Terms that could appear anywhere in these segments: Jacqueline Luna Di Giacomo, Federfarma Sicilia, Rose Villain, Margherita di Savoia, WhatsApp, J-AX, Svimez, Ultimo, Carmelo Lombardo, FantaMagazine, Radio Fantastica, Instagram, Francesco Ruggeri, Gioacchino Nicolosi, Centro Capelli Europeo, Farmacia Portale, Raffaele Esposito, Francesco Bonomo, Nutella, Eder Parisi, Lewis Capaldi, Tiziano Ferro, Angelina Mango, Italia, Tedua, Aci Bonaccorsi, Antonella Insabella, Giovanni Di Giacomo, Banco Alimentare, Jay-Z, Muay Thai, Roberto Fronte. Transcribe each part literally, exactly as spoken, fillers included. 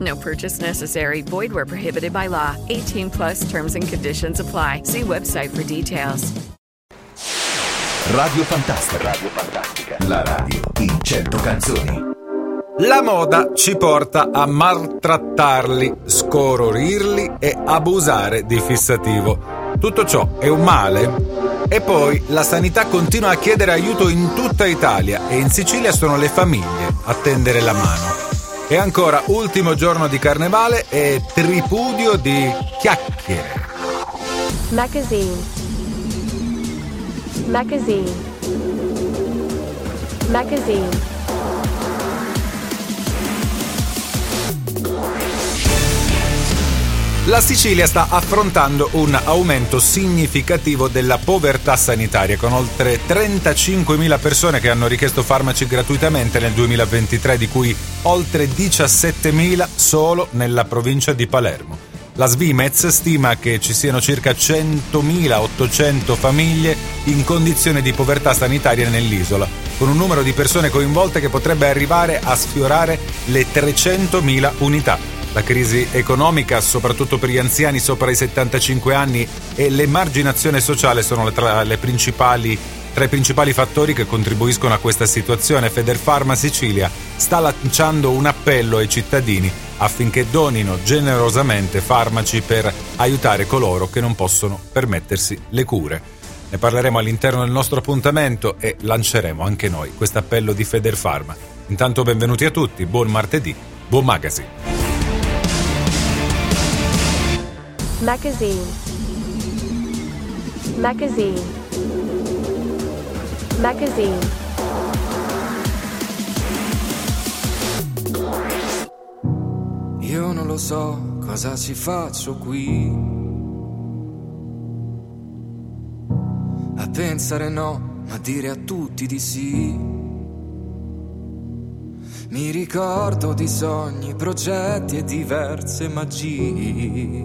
No purchase necessary. Void where prohibited by law. eighteen plus terms and conditions apply. See website for details. Radio Fantastica. Radio Fantastica. La radio in cento canzoni. La moda ci porta a maltrattarli, scororirli e abusare di fissativo. Tutto ciò è un male? E poi la sanità continua a chiedere aiuto in tutta Italia e in Sicilia sono le famiglie a tendere la mano. E ancora ultimo giorno di carnevale e tripudio di chiacchiere. Magazine. Magazine. Magazine. La Sicilia sta affrontando un aumento significativo della povertà sanitaria, con oltre trentacinquemila persone che hanno richiesto farmaci gratuitamente nel duemilaventitré, di cui oltre diciassettemila solo nella provincia di Palermo. La Svimez stima che ci siano circa centomilaottocento famiglie in condizione di povertà sanitaria nell'isola, con un numero di persone coinvolte che potrebbe arrivare a sfiorare le trecentomila unità. La crisi economica, soprattutto per gli anziani sopra i settantacinque anni, e l'emarginazione sociale sono tra le principali Tra i principali fattori che contribuiscono a questa situazione. Federfarma Sicilia sta lanciando un appello ai cittadini affinché donino generosamente farmaci per aiutare coloro che non possono permettersi le cure. Ne parleremo all'interno del nostro appuntamento e lanceremo anche noi questo appello di Federfarma. Intanto benvenuti a tutti, buon martedì, buon magazine. Magazine. Magazine. Magazine. Io non lo so cosa ci faccio qui, a pensare no, ma dire a tutti di sì. Mi ricordo di sogni, progetti e diverse magie,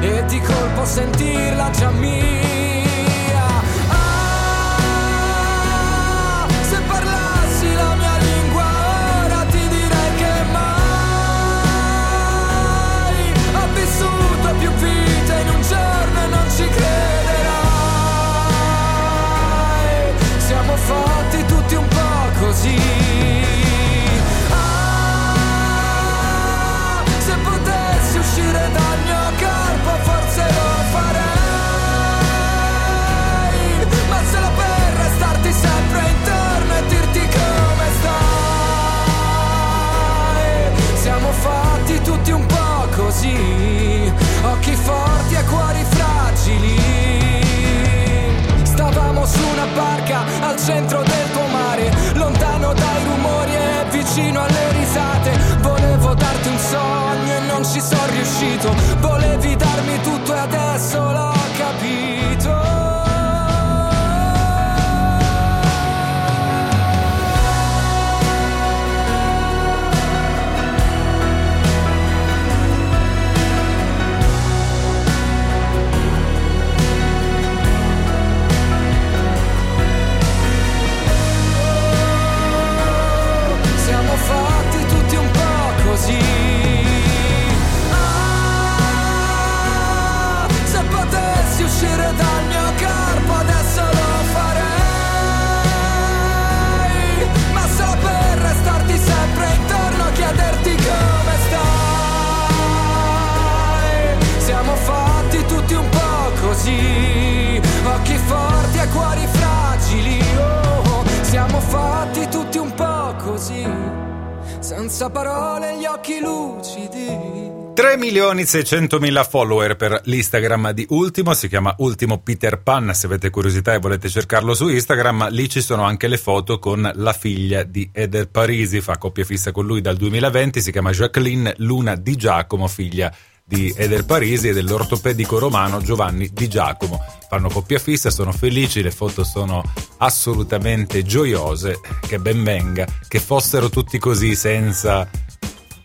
e di colpo sentirla già mia. Fatti tutti un po' così. Ah, se potessi uscire dal mio corpo forse lo farei. riuscito, volevi darmi tutto e adesso l'ho capito. Ah, se potessi uscire dal mio corpo adesso lo farei, ma so per restarti sempre intorno, chiederti come stai. Siamo fatti tutti un po' così, occhi forti e cuori fragili, oh, siamo fatti tutti un po' così. Senza parole, gli occhi lucidi. tre milioni seicentomila follower per l'Instagram di Ultimo, si chiama Ultimo Peter Pan, se avete curiosità e volete cercarlo su Instagram, lì ci sono anche le foto con la figlia di Eder Parisi, fa coppia fissa con lui dal duemilaventi, si chiama Jacqueline Luna Di Giacomo, figlia di Eder Parisi e dell'ortopedico romano Giovanni Di Giacomo. Fanno coppia fissa, sono felici, le foto sono assolutamente gioiose, che ben venga, che fossero tutti così senza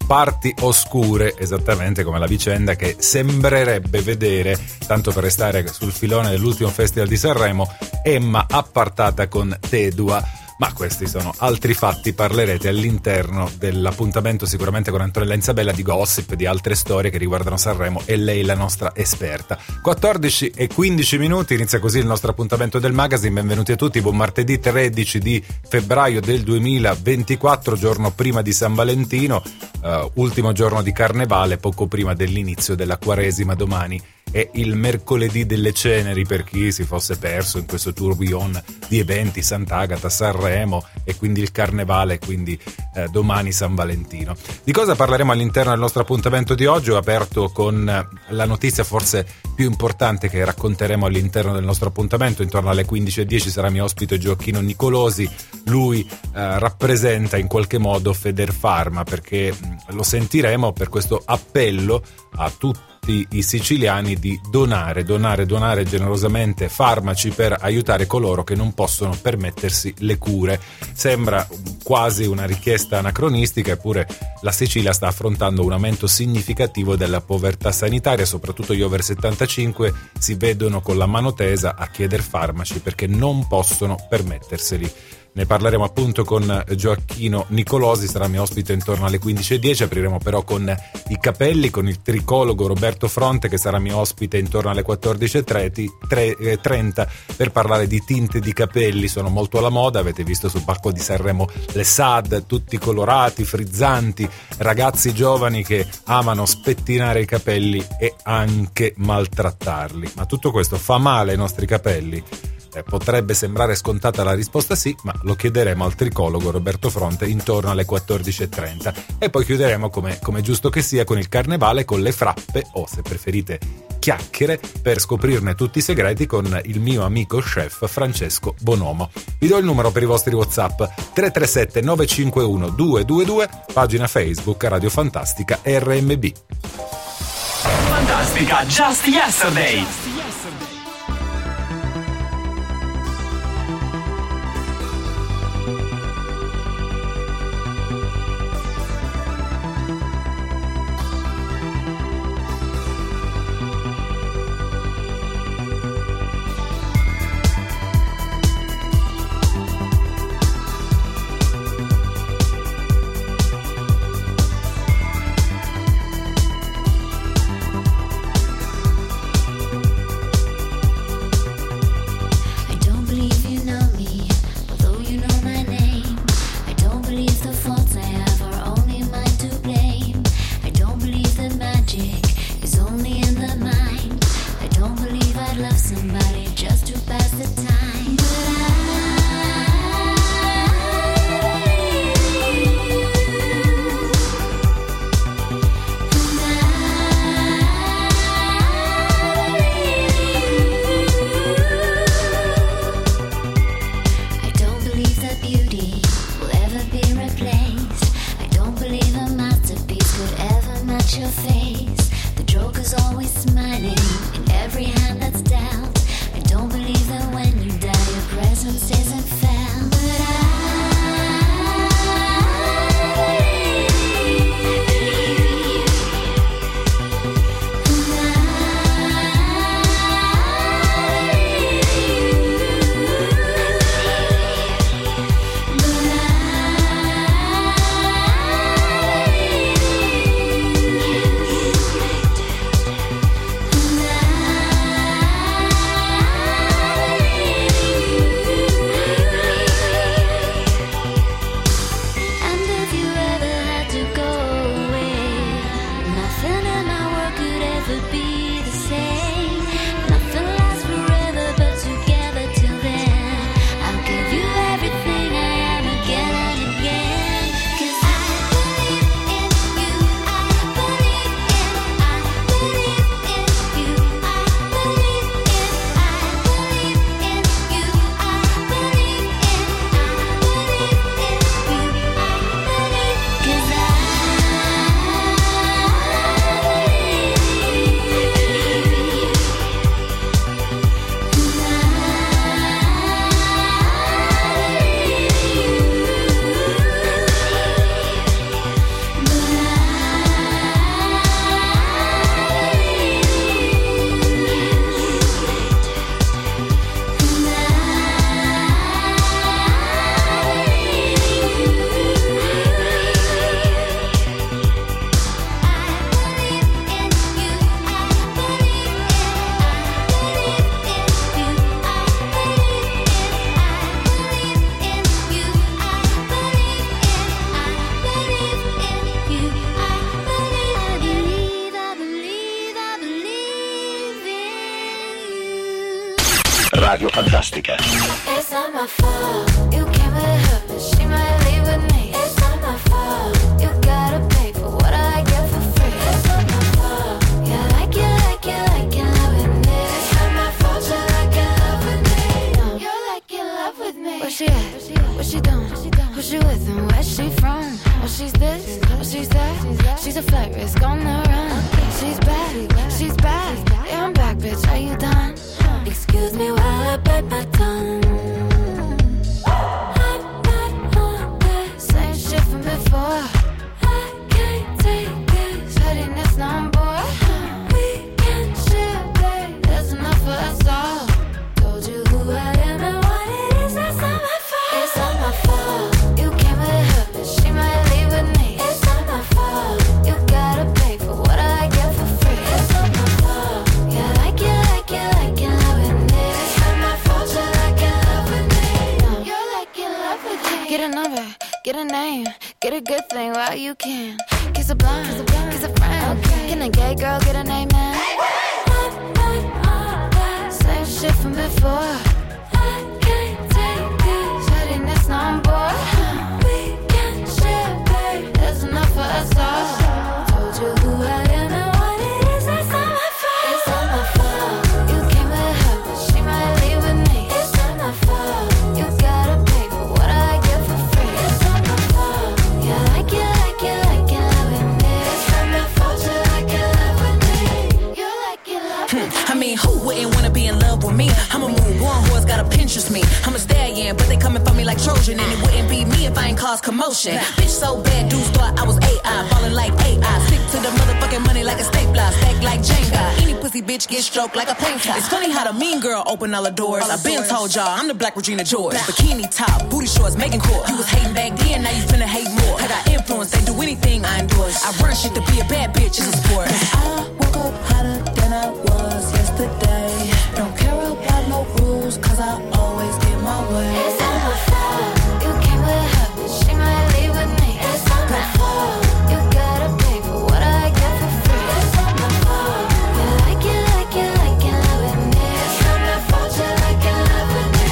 parti oscure, esattamente come la vicenda che sembrerebbe vedere, tanto per restare sul filone dell'ultimo Festival di Sanremo, Emma appartata con Tedua. Ma questi sono altri fatti, parlerete all'interno dell'appuntamento sicuramente con Antonella Insabella di gossip, di altre storie che riguardano Sanremo e lei la nostra esperta. quattordici e quindici minuti, inizia così il nostro appuntamento del magazine, benvenuti a tutti, buon martedì tredici di febbraio del duemilaventiquattro, giorno prima di San Valentino, eh, ultimo giorno di Carnevale, poco prima dell'inizio della Quaresima domani. È il mercoledì delle ceneri per chi si fosse perso in questo tourbillon di eventi, Sant'Agata, Sanremo e quindi il Carnevale, quindi eh, domani San Valentino. Di cosa parleremo all'interno del nostro appuntamento di oggi? Ho aperto con la notizia forse più importante che racconteremo all'interno del nostro appuntamento, intorno alle quindici e dieci sarà mio ospite Gioacchino Nicolosi, lui eh, rappresenta in qualche modo Federfarma, perché lo sentiremo per questo appello a tutti i siciliani di donare, donare, donare generosamente farmaci per aiutare coloro che non possono permettersi le cure. Sembra quasi una richiesta anacronistica, eppure la Sicilia sta affrontando un aumento significativo della povertà sanitaria, soprattutto gli over settantacinque si vedono con la mano tesa a chiedere farmaci perché non possono permetterseli. Ne parleremo appunto con Gioacchino Nicolosi, sarà mio ospite intorno alle quindici e dieci, apriremo però con i capelli, con il tricologo Roberto Fronte che sarà mio ospite intorno alle quattordici e trenta per parlare di tinte di capelli, sono molto alla moda, avete visto sul palco di Sanremo le S A D, tutti colorati, frizzanti, ragazzi giovani che amano spettinare i capelli e anche maltrattarli, ma tutto questo fa male ai nostri capelli? Eh, potrebbe sembrare scontata la risposta sì, ma lo chiederemo al tricologo Roberto Fronte intorno alle quattordici e trenta e poi chiuderemo come, come giusto che sia con il Carnevale, con le frappe o se preferite chiacchiere per scoprirne tutti i segreti con il mio amico chef Francesco Bonomo. Vi do il numero per i vostri WhatsApp tre tre sette nove cinque uno due due due, pagina Facebook Radio Fantastica R M B. Fantastica Just Yesterday. Radio Fantastica. She's this, oh, she's that, she's a flight risk on the run. She's back, she's back, yeah I'm back bitch, are you done? Excuse me while I bite my tongue. I'm not on that same shit from before. I can't take this, hurting this number. We can share, babe, there's enough for us all. Told you who I am and what it is, that's not my fault. It's not my fault, you came with her but she might. Get a name, get a good thing while you can. Kiss a blind, kiss a, blind, kiss a friend. Okay. Can a gay girl get an amen? I'm not on that same shit from before. I can't take this, hurting this number. We can share, babe, there's enough for us all. Told you who I am and what it is, that's not my fault. It's not my fault, you came with her, but she might leave with me. It's not my fault, you gotta pay for what I get for free. I mean, who wouldn't wanna be in love with me? I'm a move on, who's gotta Pinterest me. I'm a stallion, but they coming for me like Trojan. And it wouldn't be me if I ain't caused commotion. Nah. Bitch so bad, dudes thought I was A I. Ballin' like A I, stick to the motherfucking money like a stapler. Stack like Jenga, any pussy bitch get stroked like a painter. It's funny how the mean girl open all the doors. I've been told y'all, I'm the Black Regina George. Nah. Bikini top, booty shorts, making court. You was hating back then, now you finna hate more. Had I influence, they do anything I endorse. I run shit to be a bad bitch, it's a sport. I woke up hotter than I was yesterday. Don't care about no rules, cause I always get my way. It's not my fault, you came with her, but she might leave with me. It's not my fault, you gotta pay for what I get for free. It's not my fault, you like it, like it, like it, love with me. It's not my fault, you like it, love with me.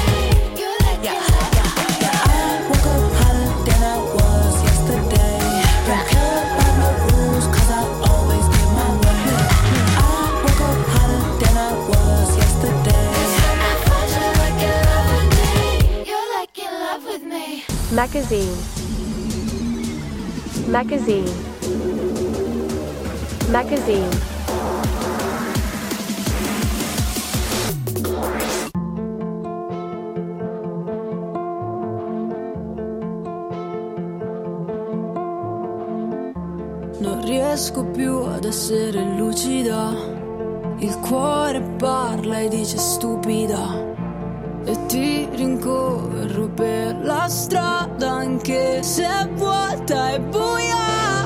You like it, like it, like it. I woke up hotter than I was yesterday. Don't care about no rules, cause I always get my way. Magazine, magazine, magazine. Non riesco più ad essere lucida, il cuore parla e dice stupida. E ti rincorro per la strada anche se è vuota e buia.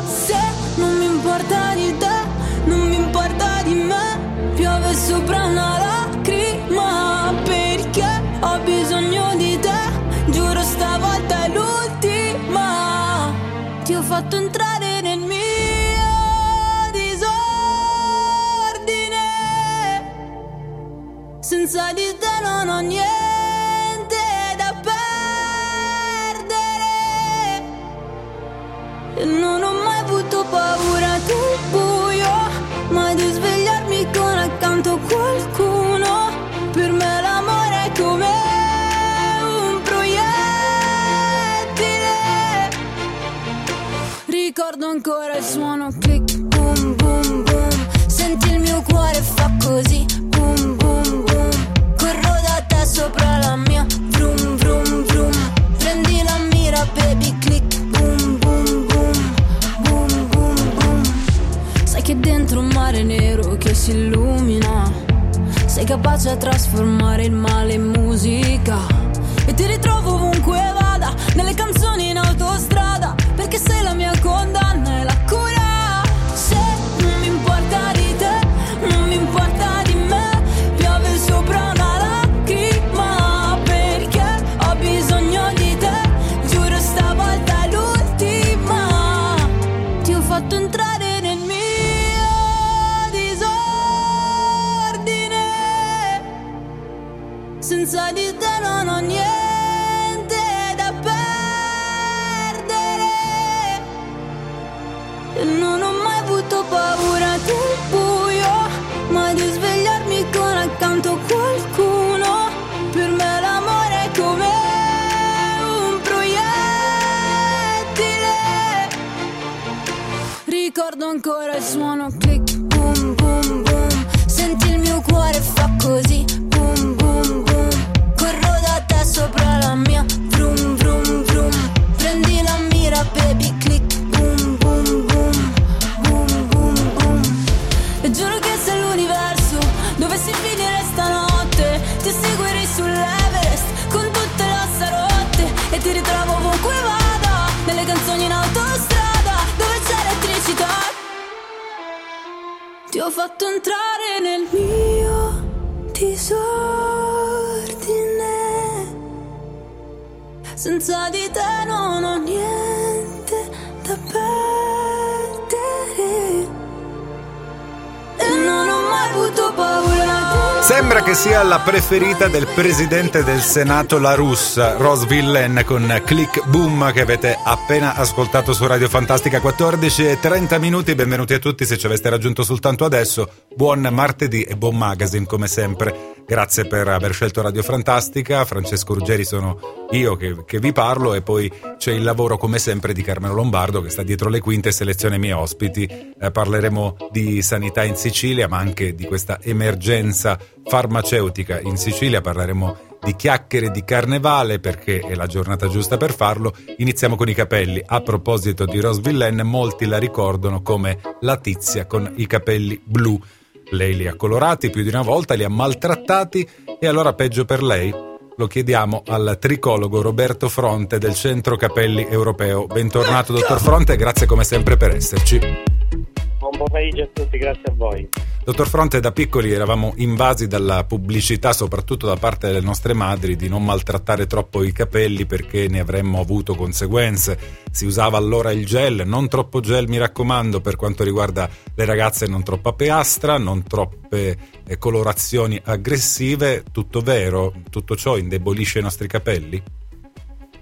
Se non mi importa di te, non mi importa di me. Piove sopra una lacrima perché ho bisogno di te. Giuro stavolta è l'ultima. Ti ho fatto entrare nel mio disordine. Senza di te non ho niente e non ho mai avuto paura del buio, ma di svegliarmi con accanto qualcuno. Per me l'amore è come un proiettile. Ricordo ancora il suono click, boom, boom, boom. Senti il mio cuore fa così, boom, boom, boom. Corro da te sopra la mia, vroom, vroom, vroom. Prendi la mira, baby, click, boom, boom, boom, boom, boom, boom. Sai che dentro un mare nero che si illumina sei capace a trasformare il male in musica. E ti ritrovo ovunque vada, nelle canzoni in autostrada, perché sei la mia condanna e la cura. Se non mi importa di te, non mi importa di me. Piove sopra una lacrima perché ho bisogno di te. Giuro stavolta è l'ultima. Ti ho fatto entrare nel mio disordine senza ancora il suono click, boom, boom, boom. Senti il mio cuore fa così, boom, boom, boom. Corro da te sopra la mia, vroom, vroom, vroom. Prendi la mira, baby, click, boom, boom, boom, boom, boom, boom. E giuro che se l'universo dovessi finire stanotte, ti seguirei sull'Everest con tutte le ossa rotte. E ti ritrovo ovunque vado, nelle canzoni in autostrada, dove c'è elettricità. Ti ho fatto entrare nel mio disordine, senza di te non ho niente da perdere, e non ho mai avuto paura. Sembra che sia la preferita del presidente del Senato La Russa, Rose Villain, con Click Boom, che avete appena ascoltato su Radio Fantastica. Quattordici e trenta minuti, benvenuti a tutti. Se ci aveste raggiunto soltanto adesso, buon martedì e buon magazine come sempre. Grazie per aver scelto Radio Fantastica. Francesco Ruggeri sono io che, che vi parlo, e poi c'è il lavoro come sempre di Carmelo Lombardo, che sta dietro le quinte e seleziona i miei ospiti. Eh, parleremo di sanità in Sicilia, ma anche di questa emergenza farmaceutica in Sicilia. Parleremo di chiacchiere di carnevale, perché è la giornata giusta per farlo. Iniziamo con i capelli. A proposito di Rose Villain, molti la ricordano come la tizia con i capelli blu. Lei li ha colorati più di una volta, li ha maltrattati, e allora peggio per lei? Lo chiediamo al tricologo Roberto Fronte del Centro Capelli Europeo. Bentornato dottor Fronte, grazie come sempre per esserci. Buon pomeriggio a tutti, grazie a voi. Dottor Fronte, da piccoli eravamo invasi dalla pubblicità, soprattutto da parte delle nostre madri, di non maltrattare troppo i capelli perché ne avremmo avuto conseguenze. Si usava allora il gel, non troppo gel mi raccomando, per quanto riguarda le ragazze non troppa piastra, non troppe colorazioni aggressive. Tutto vero? Tutto ciò indebolisce i nostri capelli?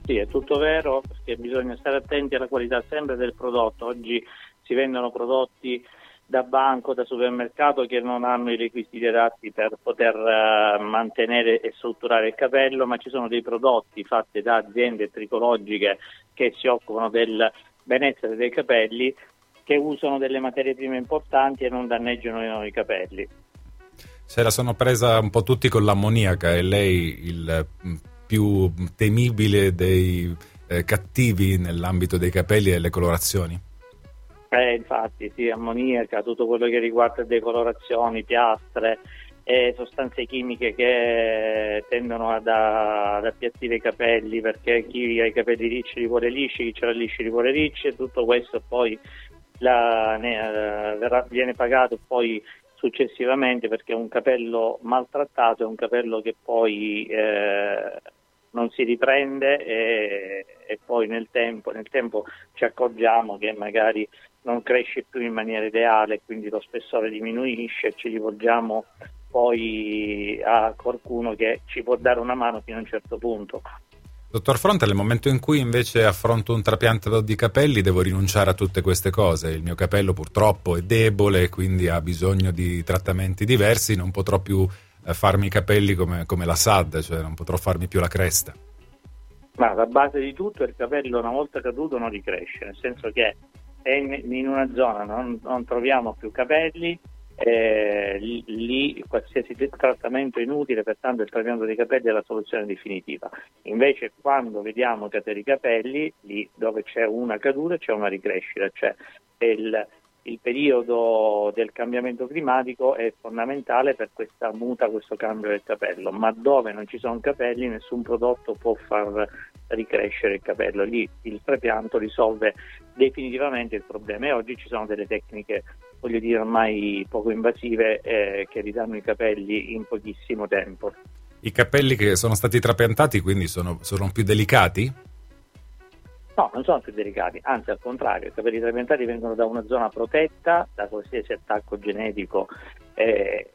Sì, è tutto vero, perché bisogna stare attenti alla qualità sempre del prodotto. Oggi si vendono prodotti da banco, da supermercato, che non hanno i requisiti adatti per poter uh, mantenere e strutturare il capello, ma ci sono dei prodotti fatti da aziende tricologiche che si occupano del benessere dei capelli, che usano delle materie prime importanti e non danneggiano i capelli. Se la sono presa un po' tutti con l'ammoniaca, e lei il più temibile dei eh, cattivi nell'ambito dei capelli e delle colorazioni? Eh, infatti, sì, ammoniaca, tutto quello che riguarda decolorazioni, piastre e sostanze chimiche che tendono ad, ad appiattire i capelli, perché chi ha i capelli ricci li vuole lisci, chi ce l'ha lisci li vuole ricci, e tutto questo poi la, ne, verrà, viene pagato poi successivamente, perché un capello maltrattato è un capello che poi eh, non si riprende, e, e poi nel tempo, nel tempo ci accorgiamo che magari non cresce più in maniera ideale, quindi lo spessore diminuisce e ci rivolgiamo poi a qualcuno che ci può dare una mano fino a un certo punto. Dottor Fronte, nel momento in cui invece affronto un trapianto di capelli devo rinunciare a tutte queste cose. Il mio capello purtroppo è debole, quindi ha bisogno di trattamenti diversi, non potrò più farmi i capelli come, come la S A D, cioè non potrò farmi più la cresta. Ma la base di tutto è il capello, una volta caduto non ricresce, nel senso che e in una zona non, non troviamo più capelli, eh, lì qualsiasi trattamento è inutile, pertanto il trapianto dei capelli è la soluzione definitiva. Invece quando vediamo cadere i capelli, lì dove c'è una caduta c'è una ricrescita, cioè il, il periodo del cambiamento climatico è fondamentale per questa muta, questo cambio del capello, ma dove non ci sono capelli nessun prodotto può far ricrescere il capello, lì il trapianto risolve definitivamente il problema. E oggi ci sono delle tecniche, voglio dire, ormai poco invasive eh, che ridanno i capelli in pochissimo tempo. I capelli che sono stati trapiantati quindi sono, sono più delicati? No, non sono più delicati, anzi al contrario, i capelli trapiantati vengono da una zona protetta da qualsiasi attacco genetico eh,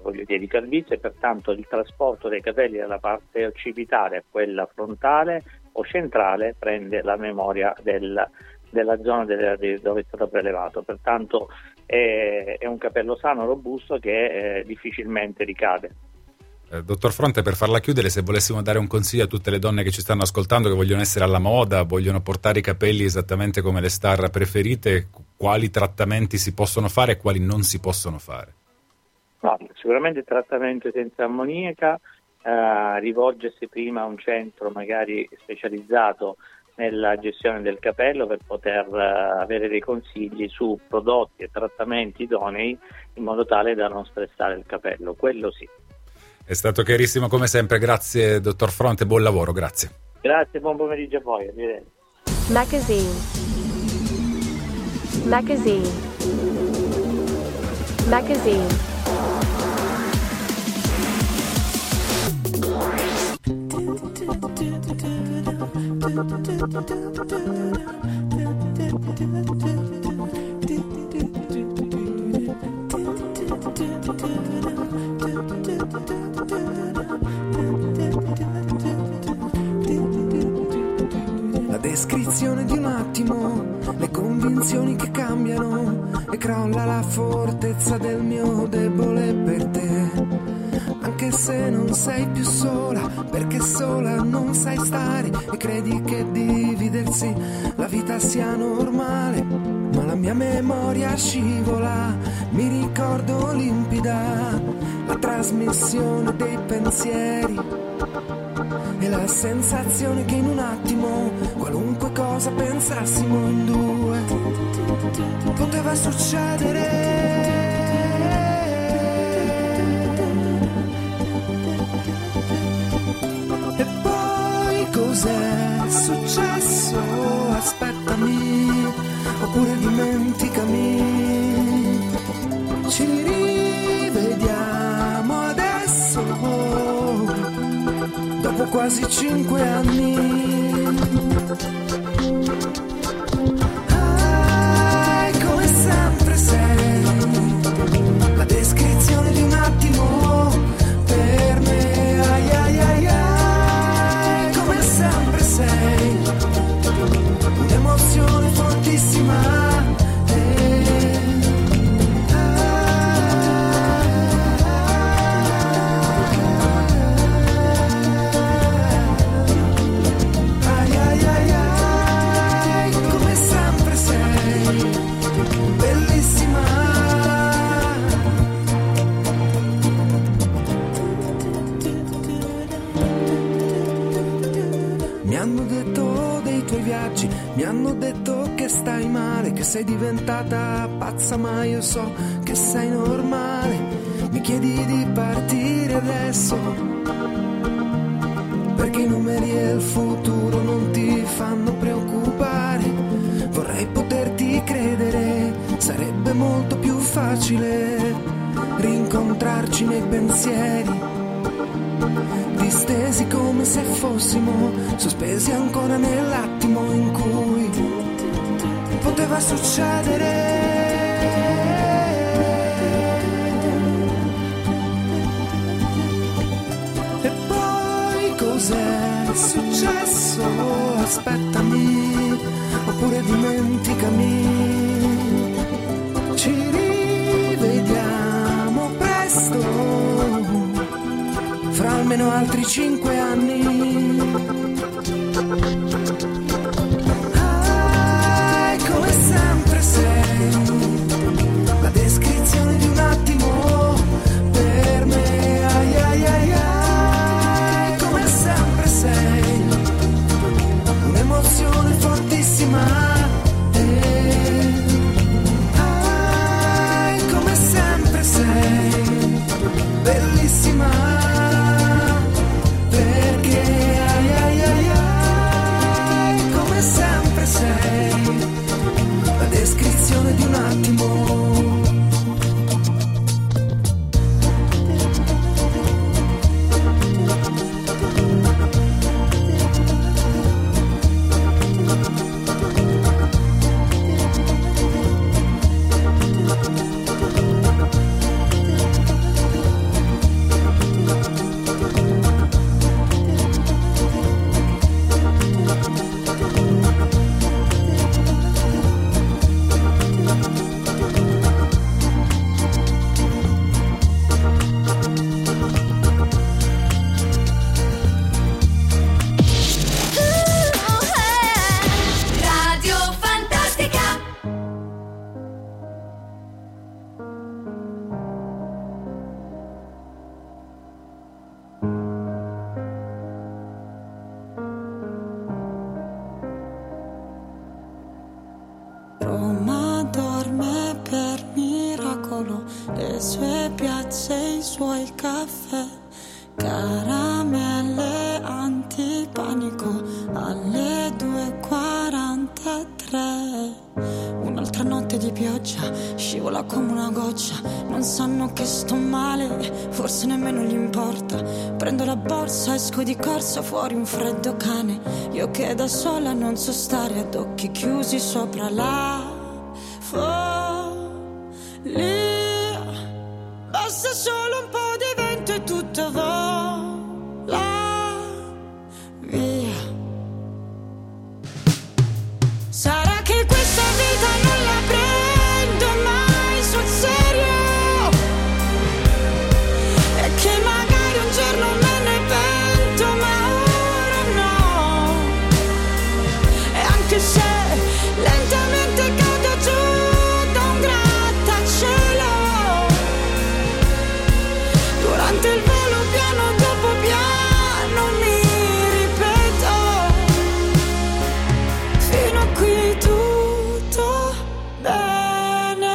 voglio dire di calvizie, e pertanto il trasporto dei capelli dalla parte occipitale a quella frontale o centrale prende la memoria del, della zona del, del, dove è stato prelevato, pertanto è, è un capello sano, robusto, che eh, difficilmente ricade. Eh, dottor Fronte, per farla chiudere, se volessimo dare un consiglio a tutte le donne che ci stanno ascoltando, che vogliono essere alla moda, vogliono portare i capelli esattamente come le star preferite, quali trattamenti si possono fare e quali non si possono fare? No, sicuramente il trattamento senza ammoniaca, eh, rivolgersi prima a un centro magari specializzato nella gestione del capello per poter eh, avere dei consigli su prodotti e trattamenti idonei in modo tale da non stressare il capello, quello sì. È stato chiarissimo come sempre, grazie dottor Fronte, buon lavoro, grazie. Grazie, buon pomeriggio a voi, arrivederci. Magazine. Magazine. Magazine. La descrizione di un attimo, le convinzioni che cambiano, e crolla la fortezza del mio debole per te. Anche se non sei più sola, perché sola non sai stare, e credi che dividersi la vita sia normale. Ma la mia memoria scivola, mi ricordo limpida la trasmissione dei pensieri e la sensazione che in un attimo qualunque cosa pensassimo in due poteva succedere. Cos'è successo? Aspettami, oppure dimenticami. Ci rivediamo adesso, dopo quasi cinque anni. Ah, come sempre sei la descrizione di un attimo per me. Ai ai ai ai. Sei un'emozione fortissima, eh. ah, ai, ai, ai, ai, come sempre sei bellissima. Mi hanno detto dei tuoi viaggi, mi hanno detto che stai male, che sei diventata pazza, ma io so che sei normale. Mi chiedi di partire adesso, perché i numeri e il futuro non ti fanno preoccupare. Vorrei poterti credere, sarebbe molto più facile rincontrarci nei pensieri, distesi come se fossimo sospesi ancora nell'attimo in cui poteva succedere. E poi cos'è successo? Aspettami, oppure dimenticami. Ci rivediamo presto, fra almeno altri cinque anni. Ah, come sempre sei la descrizione di un attimo per me. Ai ai ai ai, come sempre sei un'emozione fortissima. Eh. Ah, come sempre sei bellissima. Yeah. suoi caffè, caramelle antipanico alle due e quarantatré. Un'altra notte di pioggia, scivola come una goccia. Non sanno che sto male, forse nemmeno gli importa. Prendo la borsa, esco di corsa, fuori un freddo cane. Io che da sola non so stare, ad occhi chiusi sopra la follia. Basta solo un po' di vento e tutto vola via. Sarà che questa vita non la prendo mai sul serio, e che magari un giorno me ne pento, ma ora no. E anche se lentamente cado giù da un grattacielo, durante il volo piano dopo piano mi ripeto, fino a qui tutto bene.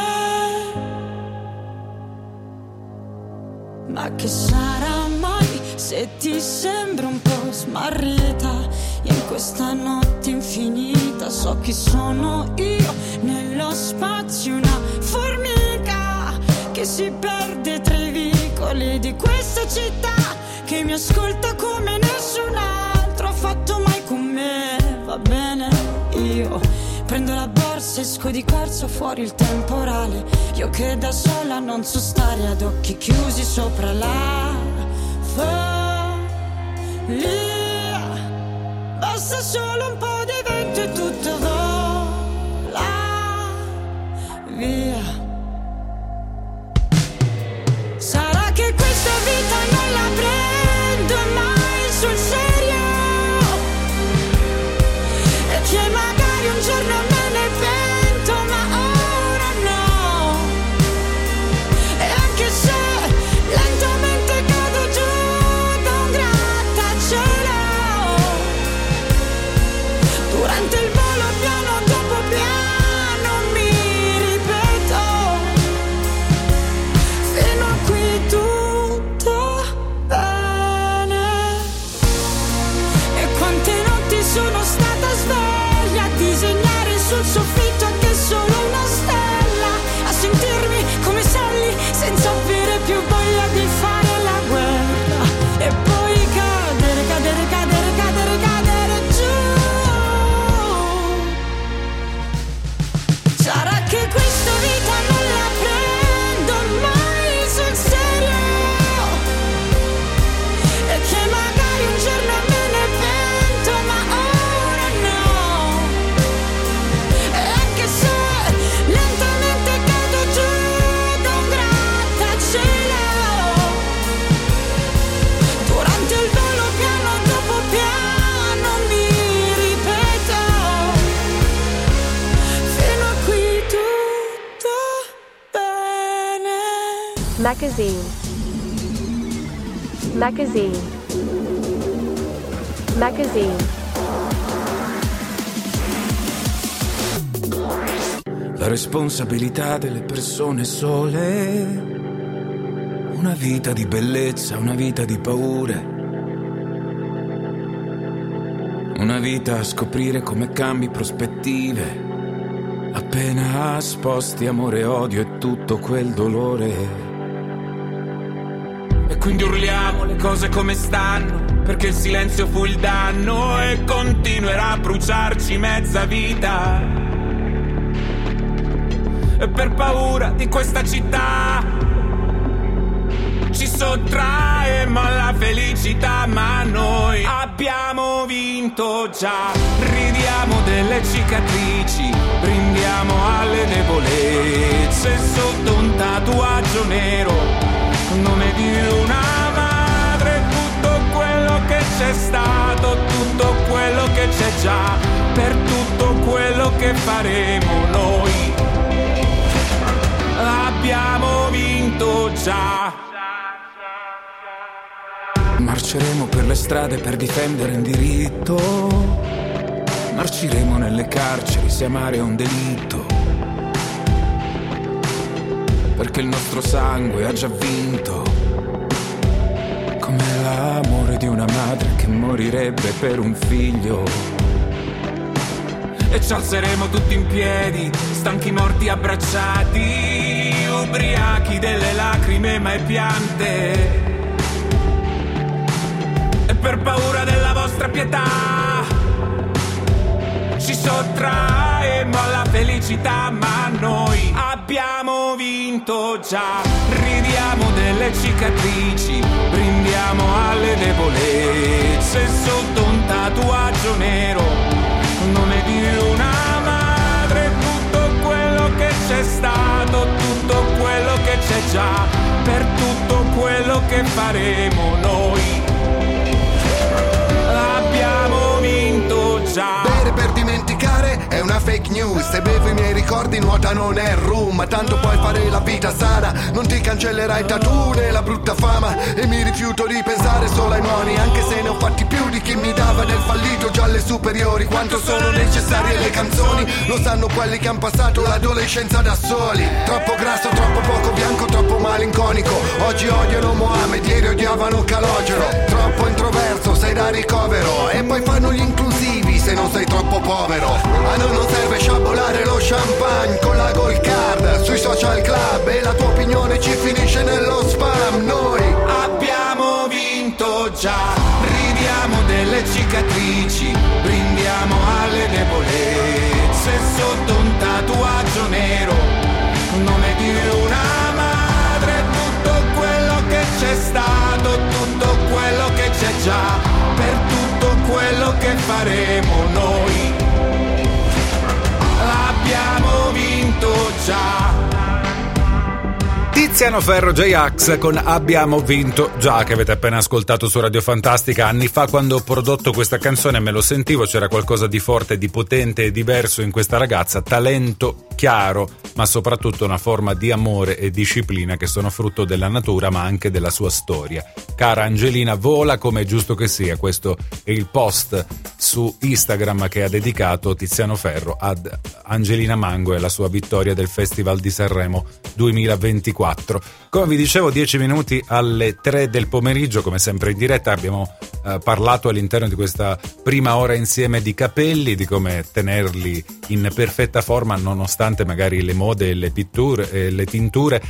Ma che sarà mai se ti sembro un po' smarrita in questa notte infinita? So chi sono io nello spazio, una formica che si perde tra i vicoli di questa città, che mi ascolta come nessun altro ha fatto mai con me. Va bene, io prendo la borsa, esco di corsa, fuori il temporale. Io che da sola non so stare, ad occhi chiusi sopra la follia. Basta solo un po' di vento e tutto vola via. Sarà che questa vita non la prendo mai sul serio, e che magari un giorno me ne pento, ma ora no. E anche se lentamente cado giù da un grattacielo, durante il volo piano dopo piano mi ripeto, fino a qui tutto bene. E quante notti sono stata sveglia a disegnare sul soffitto anche solo una stella, a sentirmi come Sally senza avere più voglia di fare la guerra, e poi cadere, cadere, cadere, cadere, cadere giù. Sarà che questa vita non la prendo mai sul serio, e che magari un giorno me ne pento, ma ora no. E anche se lentamente cado giù da un grattacielo, durante il volo piano dopo piano mi ripeto, fino a qui tutto bene. Magazine. Magazine. Magazine. La responsabilità delle persone sole. Una vita di bellezza, una vita di paure. Una vita a scoprire come cambi prospettive. Appena sposti amore, odio e tutto quel dolore. E quindi urliamo le cose come stanno, perché il silenzio fu il danno e continuerà a bruciarci mezza vita. E per paura di questa città ci sottraemo alla felicità, ma noi abbiamo vinto già. Ridiamo delle cicatrici, brindiamo alle debolezze sotto un tatuaggio nero, nome di una madre, tutto quello che c'è stato, tutto quello che c'è già, per tutto quello che faremo noi. Abbiamo vinto già. Marceremo per le strade per difendere il diritto. Marciremo nelle carceri se amare è un delitto. Perché il nostro sangue ha già vinto. l'amore di una madre che morirebbe per un figlio. E ci alzeremo tutti in piedi, stanchi morti abbracciati, ubriachi delle lacrime mai piante. E per paura della vostra pietà ci sottraemo alla felicità, ma noi abbiamo vinto già. Ridiamo delle cicatrici, brindiamo alle debolezze sotto un tatuaggio nero. Non è di una madre tutto quello che c'è stato, tutto quello che c'è già, per tutto quello che faremo noi. Abbiamo vinto già. Bere per dimenticare è una fake news. Se bevo i miei ricordi nuotano nel rum, ma tanto puoi fare la vita sana, non ti cancellerai tattoo né la brutta fama. E mi rifiuto di pensare solo ai money, anche se ne ho fatti più di chi mi dava del fallito già alle superiori. Quanto sono necessarie le canzoni, lo sanno quelli che han passato l'adolescenza da soli. Troppo grasso, troppo poco bianco, troppo malinconico. Oggi odiano Mohamed, ieri odiavano Calogero. Troppo introverso, sei da ricovero. E poi fanno gli inclusivi se non sei troppo povero. A noi non serve sciabolare lo champagne con la gold card sui social club, e la tua opinione ci finisce nello spam. Noi abbiamo vinto già. Ridiamo delle cicatrici, brindiamo alle debolezze sotto un tatuaggio nero. Non è di una madre tutto quello che c'è stato, tutto quello che c'è già, per tutto quello che faremo noi. Abbiamo vinto già. Tiziano Ferro, J-A X con Abbiamo vinto già, che avete appena ascoltato su Radio Fantastica. Anni fa, quando ho prodotto questa canzone, me lo sentivo, c'era qualcosa di forte, di potente e diverso in questa ragazza, talento chiaro, ma soprattutto una forma di amore e disciplina che sono frutto della natura ma anche della sua storia. Cara Angelina, vola come è giusto che sia. Questo è il post su Instagram che ha dedicato Tiziano Ferro ad Angelina Mango e la sua vittoria del Festival di Sanremo duemilaventiquattro. Come vi dicevo, dieci minuti alle tre del pomeriggio, come sempre in diretta. Abbiamo eh, parlato all'interno di questa prima ora insieme di capelli, di come tenerli in perfetta forma nonostante magari le mode, le pitture e le tinture,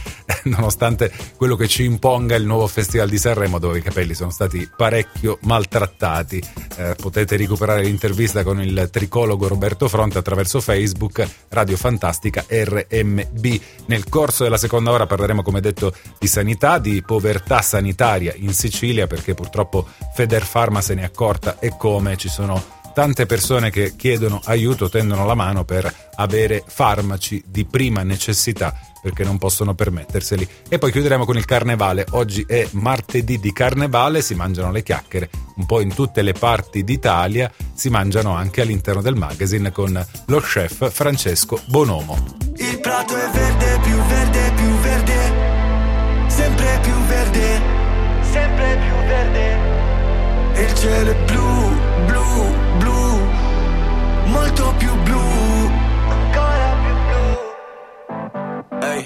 nonostante quello che ci imponga il nuovo Festival di Sanremo, dove i capelli sono stati parecchio maltrattati. Eh, potete recuperare l'intervista con il tricologo Roberto Fronte attraverso Facebook, Radio Fantastica R M B. Nel corso della seconda ora parleremo, come detto, di sanità, di povertà sanitaria in Sicilia, perché purtroppo Federfarma se ne è accorta, e come ci sono tante persone che chiedono aiuto, tendono la mano per avere farmaci di prima necessità perché non possono permetterseli. E poi chiuderemo con il carnevale. Oggi è martedì di carnevale, si mangiano le chiacchiere un po' in tutte le parti d'Italia, si mangiano anche all'interno del magazine con lo chef Francesco Bonomo. Il prato è verde, più verde, più verde, sempre più verde, sempre più verde. E il cielo è blu, blu, blu, molto più blu, ancora più blu. Ehi,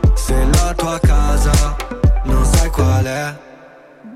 se la tua casa non sai qual è.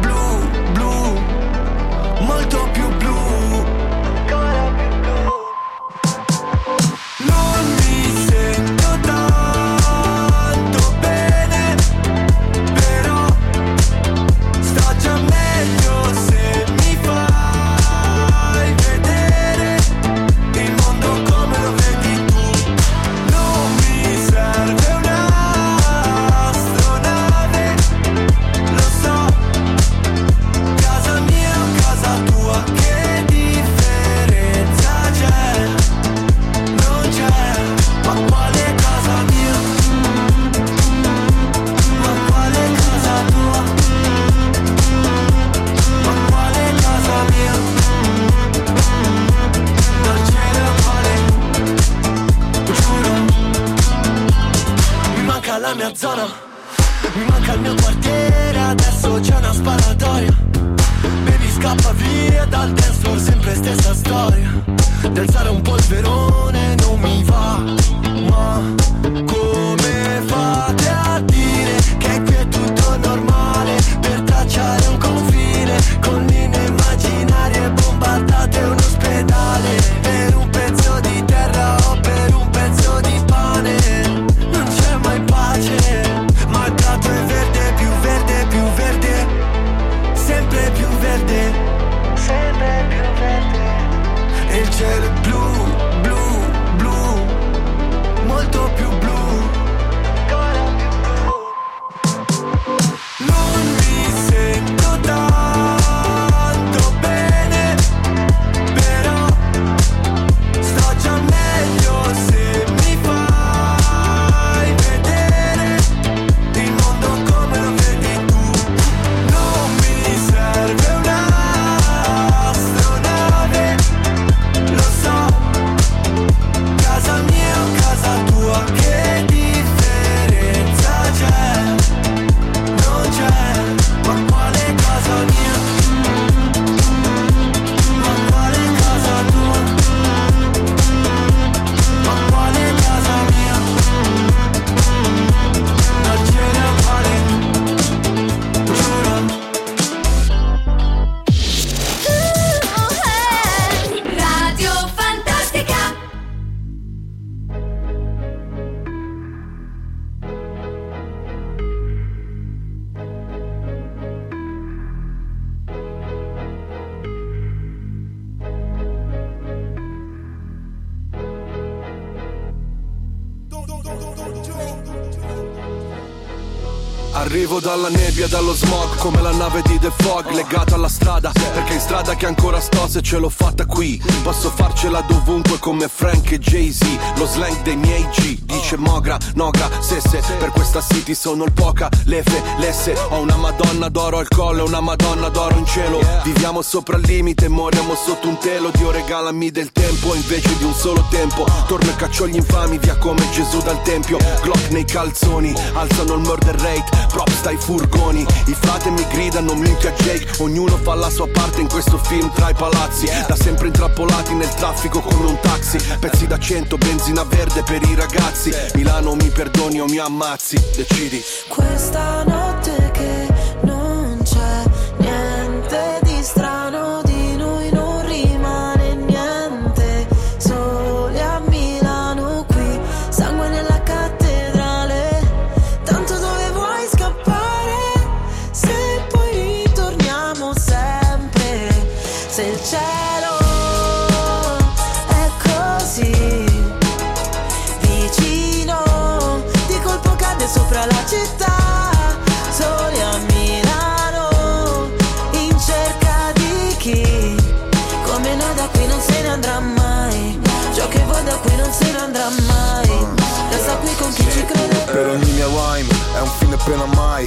blu, blu, molto più blu, ancora più blu. Non mi sento tanto bene, però sto già meglio se mi fa stop. Nel mio quartiere adesso c'è una sparatoria. Baby scappa via dal dance floor, sempre stessa storia. Danzare un polverone non mi va, ma come fate a dire che qui è tutto normale? Per tracciare un confine con linee immaginarie bombardate un ospedale. Per un pezzo di terra o per un pezzo di pane non c'è mai pace. Ma il prato è verde, più verde, più verde, sempre più verde, sempre più verde. E il cielo è blu, blu, blu, molto più blu, ancora più blu. Non mi sento tanto bene, però sto già meglio se mi fai vedere il mondo come lo vedi tu. Non mi serve un'astronave, lo so. Casa mia o casa tua, che differenza c'è? Non c'è, ma quale casa mia? Ma quale casa tua? Ma quale casa mia? Non ce ne vale, giuro. Radio Fantastica. Arrivo dalla nebbia, dallo smog, come la nave di The Fog, legata alla strada, perché in strada che ancora sto, se ce l'ho fatta qui, posso farcela dovunque come Frank e Jay-Z, lo slang dei miei G, dice Mogra, Nogra, Sesse, per questa city sono il Poca, l'Efe, l'Esse, ho una madonna d'oro al collo, una madonna d'oro in cielo, viviamo sopra il limite, moriamo sotto un telo, Dio regalami del tempo invece di un solo tempo, torno e caccio gli infami, via come Gesù dal tempio, Glock nei calzoni, alzano il murder rate, stai furgoni, i frate mi gridano minchia Jake, ognuno fa la sua parte in questo film tra i palazzi, da sempre intrappolati nel traffico come un taxi, pezzi da cento, benzina verde per i ragazzi, Milano mi perdoni o mi ammazzi, decidi. Questa notte che non c'è niente di strano, di noi non rimane niente, soli a Milano qui, sangue nella cattedrale, tanto dove vuoi scappare, se poi ritorniamo sempre, se il cielo è così vicino, di colpo cade sopra la città, soli a Milano, in cerca di chi come noi da qui non se ne andrà mai, ciò che vuoi da qui non se ne andrà mai, resta qui con chi ci crede. Per ogni mia rhyme è un fine appena mai,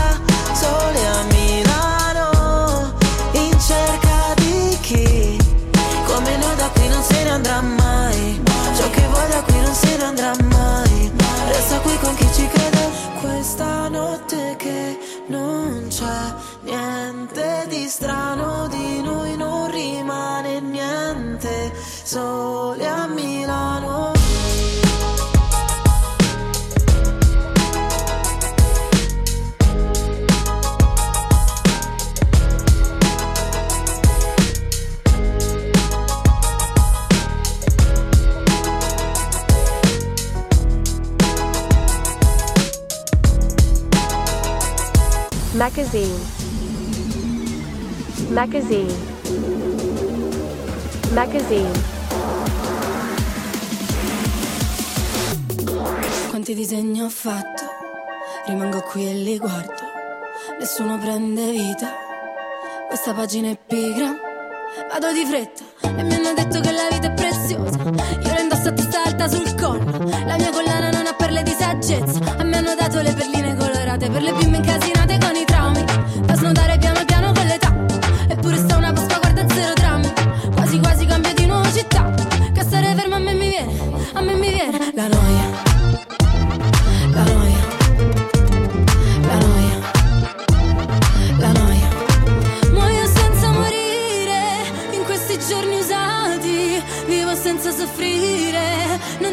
soli a Milano, in cerca di chi come noi da qui non se ne andrà mai, ciò che vuoi da qui non se ne andrà mai, resta qui con chi ci crede. Questa notte che non c'è niente di strano, lontano di noi non rimane niente, soli a Milano. Magazine, magazine, magazine. Quanti disegni ho fatto, rimango qui e li guardo. Nessuno prende vita, questa pagina è pigra. Vado di fretta e mi hanno detto che la vita è preziosa. Io la indosso a testa alta sul collo, la mia collana non ha perle di saggezza. A me hanno dato le perline colorate per le bimbe incasinate con i traumi. Da snodare piano piano con l'età, eppure sta una Pasqua, guarda zero drammi. Quasi quasi cambio di nuovo città, che a stare fermo a me mi viene, a me mi viene la noia. La noia, la noia, la noia. Muoio senza morire, in questi giorni usati, vivo senza soffrire. Non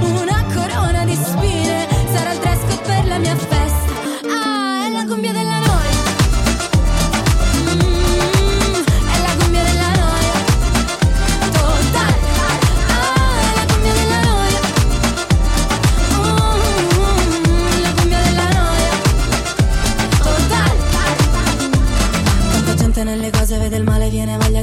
una corona di spine, sarà il tresco per la mia festa. Ah, è la cumbia della noia, mm, è la cumbia della noia, totale. Ah, è la cumbia della noia, mm, la cumbia della noia, totale. Tanta gente nelle cose vede il male, viene voglia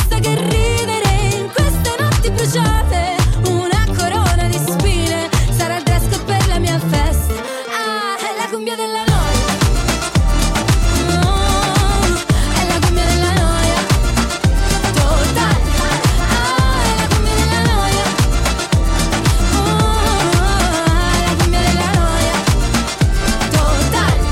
che ridere. In queste notti bruciate, una corona di spine, sarà il dress code per la mia festa. La cumbia della noia, oh, è la cumbia della noia, totale. Ah, è la cumbia della noia, oh, è la cumbia della noia, totale.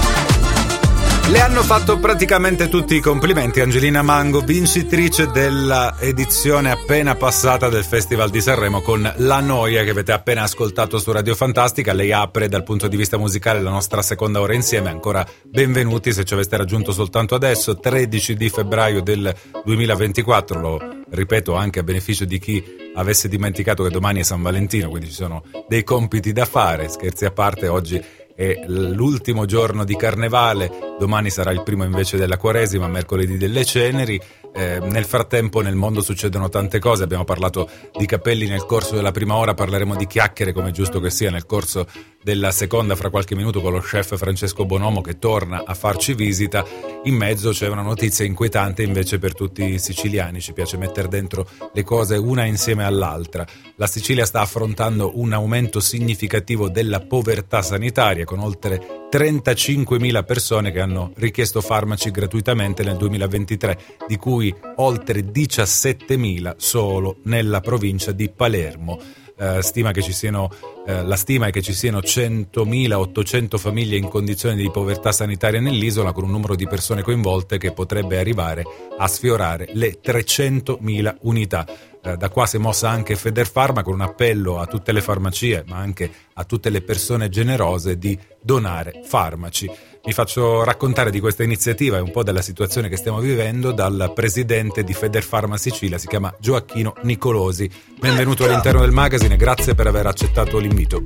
Le hanno fatto praticamente tutti i complimenti. Angelina Mango, vincitrice della edizione appena passata del Festival di Sanremo con La Noia, che avete appena ascoltato su Radio Fantastica. Lei apre dal punto di vista musicale la nostra seconda ora insieme. Ancora benvenuti se ci aveste raggiunto soltanto adesso, tredici di febbraio del duemilaventiquattro. Lo ripeto anche a beneficio di chi avesse dimenticato che domani è San Valentino, quindi ci sono dei compiti da fare. Scherzi a parte, oggi è l'ultimo giorno di Carnevale, domani sarà il primo invece della Quaresima, mercoledì delle Ceneri. Eh, nel frattempo nel mondo succedono tante cose, abbiamo parlato di capelli nel corso della prima ora, parleremo di chiacchiere come è giusto che sia nel corso della seconda fra qualche minuto con lo chef Francesco Bonomo che torna a farci visita. In mezzo c'è una notizia inquietante invece per tutti i siciliani, ci piace mettere dentro le cose una insieme all'altra. La Sicilia sta affrontando un aumento significativo della povertà sanitaria, con oltre trentacinquemila persone che hanno richiesto farmaci gratuitamente nel duemilaventitré, di cui oltre diciassettemila solo nella provincia di Palermo. Eh, stima che ci siano, eh, la stima è che ci siano centomilaottocento famiglie in condizioni di povertà sanitaria nell'isola, con un numero di persone coinvolte che potrebbe arrivare a sfiorare le trecentomila unità. Da qua si è mossa anche Federfarma con un appello a tutte le farmacie, ma anche a tutte le persone generose, di donare farmaci. Vi faccio raccontare di questa iniziativa e un po' della situazione che stiamo vivendo dal presidente di Federfarma Sicilia, si chiama Gioacchino Nicolosi. Benvenuto all'interno del magazine e grazie per aver accettato l'invito.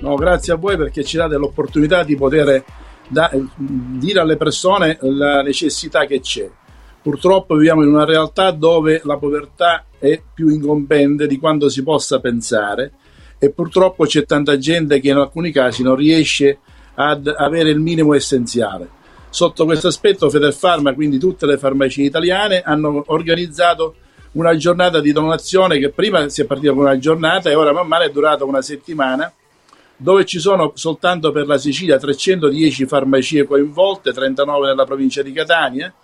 No, grazie a voi perché ci date l'opportunità di poter da- dire alle persone la necessità che c'è. Purtroppo viviamo in una realtà dove la povertà è più incombente di quanto si possa pensare e purtroppo c'è tanta gente che in alcuni casi non riesce ad avere il minimo essenziale. Sotto questo aspetto Federfarma, quindi tutte le farmacie italiane, hanno organizzato una giornata di donazione che prima si è partita con una giornata e ora man mano è durata una settimana, dove ci sono soltanto per la Sicilia trecentodieci farmacie coinvolte, trentanove nella provincia di Catania,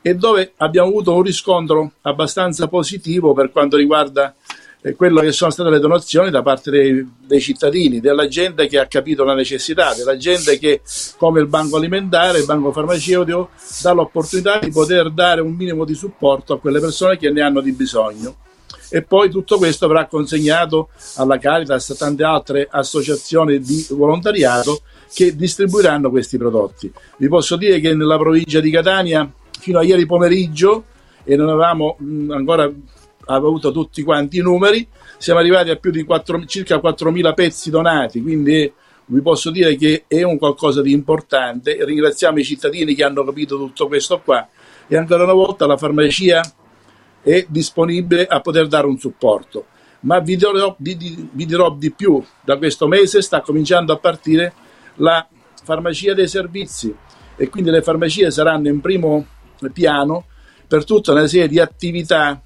e dove abbiamo avuto un riscontro abbastanza positivo per quanto riguarda eh, quello che sono state le donazioni da parte dei, dei cittadini, della gente che ha capito la necessità, della gente che, come il Banco Alimentare, il Banco Farmaceutico, dà l'opportunità di poter dare un minimo di supporto a quelle persone che ne hanno di bisogno. E poi tutto questo verrà consegnato alla Caritas, a tante altre associazioni di volontariato che distribuiranno questi prodotti. Vi posso dire che nella provincia di Catania fino a ieri pomeriggio, e non avevamo mh, ancora avuto tutti quanti i numeri, siamo arrivati a più di quattro, circa quattromila pezzi donati, quindi vi posso dire che è un qualcosa di importante. Ringraziamo i cittadini che hanno capito tutto questo qua, e ancora una volta la farmacia è disponibile a poter dare un supporto. Ma vi dirò, vi, vi dirò di più: da questo mese sta cominciando a partire la farmacia dei servizi, e quindi le farmacie saranno in primo piano per tutta una serie di attività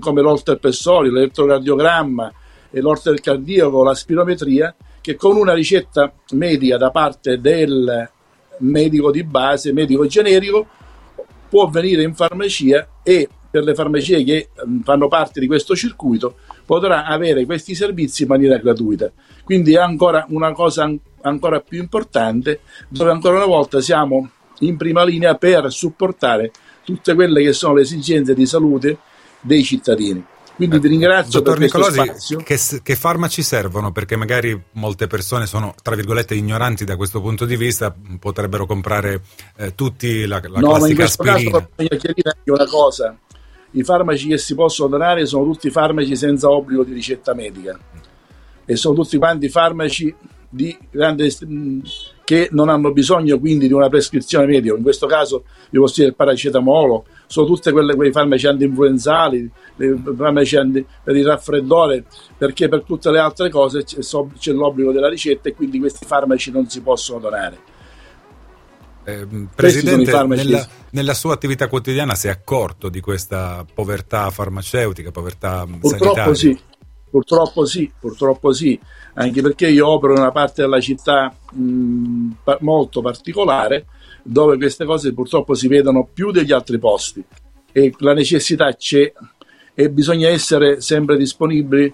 come l'Holter Pessori, l'elettrocardiogramma, l'Holter cardiaco, la spirometria, che con una ricetta medica da parte del medico di base, medico generico, può venire in farmacia, e per le farmacie che fanno parte di questo circuito potrà avere questi servizi in maniera gratuita. Quindi è ancora una cosa ancora più importante, dove ancora una volta siamo in prima linea per supportare tutte quelle che sono le esigenze di salute dei cittadini. Quindi vi ringrazio, dottor per Nicolosi, questo spazio. Che, che farmaci servono? Perché magari molte persone sono, tra virgolette, ignoranti da questo punto di vista, potrebbero comprare eh, tutti la, la no, classica aspirina. No, ma in questo aspirina. Caso bisogna chiarire anche una cosa. I farmaci che si possono donare sono tutti farmaci senza obbligo di ricetta medica, e sono tutti quanti farmaci di grande, che non hanno bisogno quindi di una prescrizione medica. In questo caso vi posso dire il paracetamolo, sono tutti quei farmaci anti-influenzali, farmaci anti, per il raffreddore, perché per tutte le altre cose c'è, c'è l'obbligo della ricetta, e quindi questi farmaci non si possono donare. Eh, Presidente, nella, nella sua attività quotidiana si è accorto di questa povertà farmaceutica, povertà purtroppo sanitaria? Sì, purtroppo sì, purtroppo sì, anche perché io opero in una parte della città mh, molto particolare, dove queste cose purtroppo si vedono più degli altri posti, e la necessità c'è, e bisogna essere sempre disponibili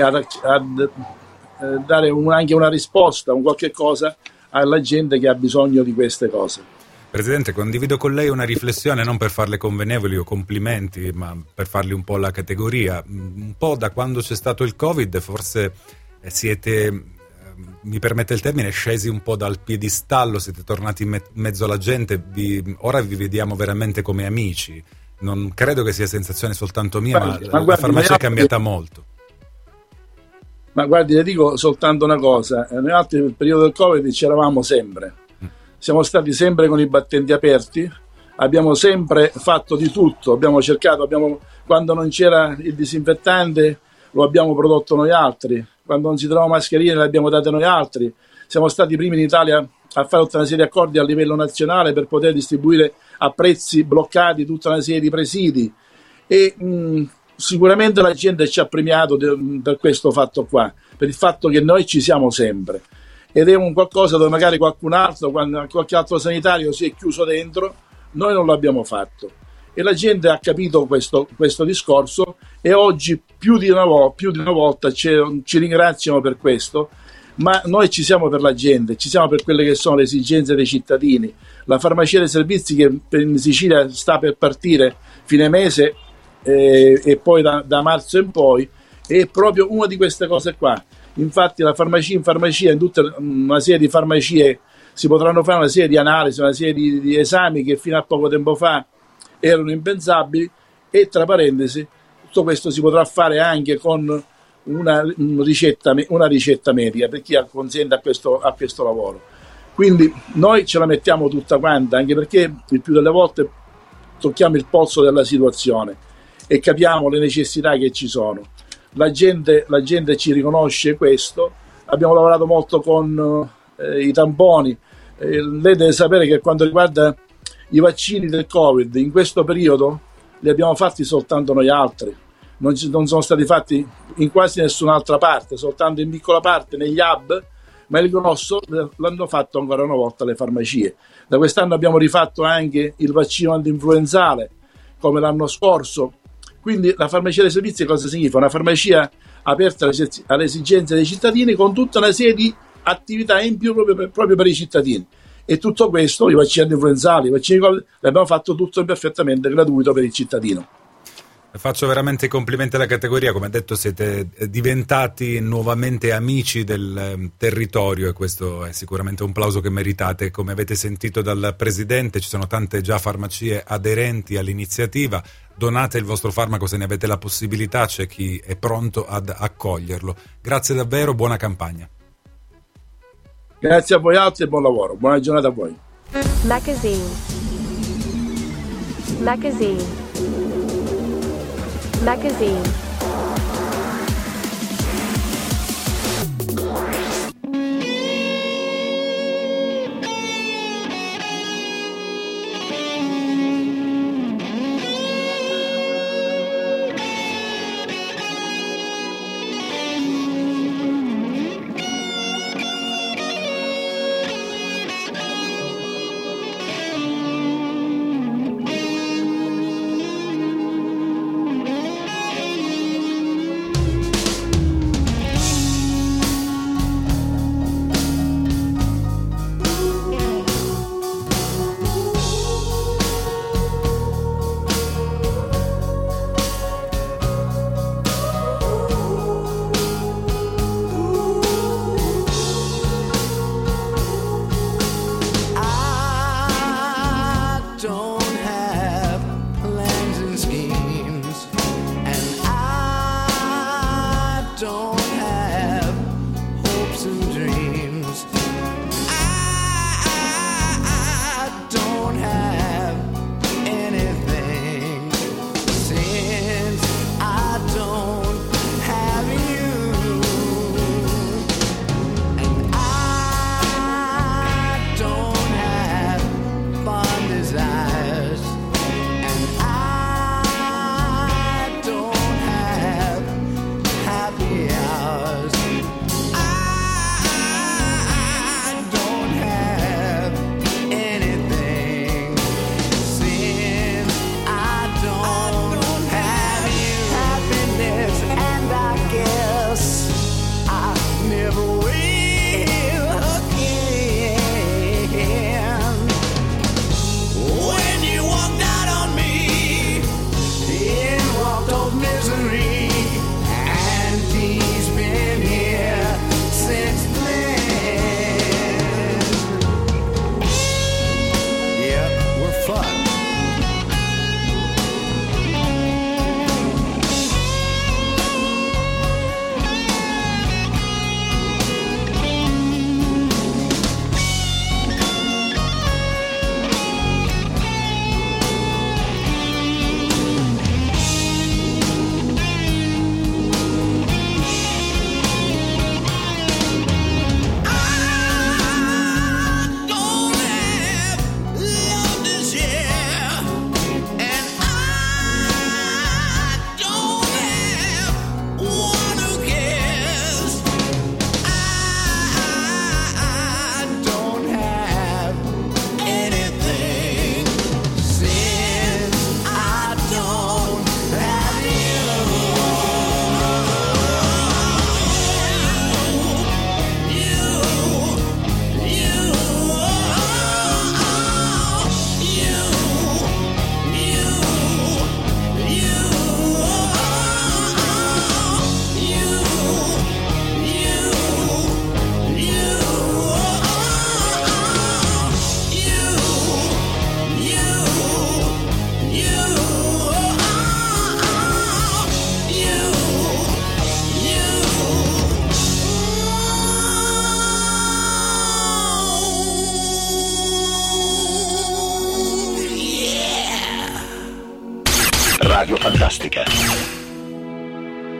a, a, a dare un, anche una risposta, un qualche cosa alla gente che ha bisogno di queste cose. Presidente, condivido con lei una riflessione, non per farle convenevoli o complimenti, ma per farli un po' la categoria. Un po' da quando c'è stato il Covid forse siete, mi permette il termine, scesi un po' dal piedistallo, siete tornati in me- mezzo alla gente, vi, ora vi vediamo veramente come amici. Non credo che sia sensazione soltanto mia, guardi, ma, ma guardi, la farmacia è cambiata che... molto. Ma guardi, le dico soltanto una cosa, noi altri nel periodo del Covid c'eravamo sempre, siamo stati sempre con i battenti aperti, abbiamo sempre fatto di tutto, abbiamo cercato, abbiamo, quando non c'era il disinfettante lo abbiamo prodotto noi altri, quando non si trovavano mascherine le abbiamo date noi altri, siamo stati i primi in Italia a fare tutta una serie di accordi a livello nazionale per poter distribuire a prezzi bloccati tutta una serie di presidi, e... Mh, sicuramente la gente ci ha premiato per questo fatto qua, per il fatto che noi ci siamo sempre, ed è un qualcosa dove magari qualcun altro, qualche altro sanitario si è chiuso dentro, noi non l'abbiamo fatto, e la gente ha capito questo, questo discorso, e oggi più di una, vo- più di una volta ci, ci ringraziano per questo. Ma noi ci siamo per la gente, ci siamo per quelle che sono le esigenze dei cittadini. La farmacia dei servizi che in Sicilia sta per partire fine mese, E, e poi da, da marzo in poi, è proprio una di queste cose qua. Infatti la farmacia in farmacia, in tutta una serie di farmacie si potranno fare una serie di analisi, una serie di, di esami che fino a poco tempo fa erano impensabili, e tra parentesi tutto questo si potrà fare anche con una, una, ricetta, una ricetta medica per chi acconsente a questo, a questo lavoro. Quindi noi ce la mettiamo tutta quanta, anche perché il più delle volte tocchiamo il polso della situazione e capiamo le necessità che ci sono. La gente, la gente ci riconosce questo. Abbiamo lavorato molto con eh, i tamponi. Eh, lei deve sapere che quando riguarda i vaccini del Covid, in questo periodo li abbiamo fatti soltanto noi altri. Non, ci, non sono stati fatti in quasi nessun'altra parte, soltanto in piccola parte negli hub, ma il grosso l'hanno fatto ancora una volta le farmacie. Da quest'anno abbiamo rifatto anche il vaccino antinfluenzale, come l'anno scorso. Quindi la farmacia dei servizi cosa significa? Una farmacia aperta alle esigenze dei cittadini con tutta una serie di attività in più proprio per, proprio per i cittadini. E tutto questo, i vaccini influenzali, i vaccini, l'abbiamo fatto tutto perfettamente gratuito per il cittadino. Faccio veramente complimenti alla categoria, come detto siete diventati nuovamente amici del territorio e questo è sicuramente un plauso che meritate. Come avete sentito dal presidente ci sono tante già farmacie aderenti all'iniziativa, donate il vostro farmaco se ne avete la possibilità, c'è chi è pronto ad accoglierlo. Grazie davvero, buona campagna. Grazie a voi altri e buon lavoro, buona giornata a voi. Magazine. Magazine. Magazine.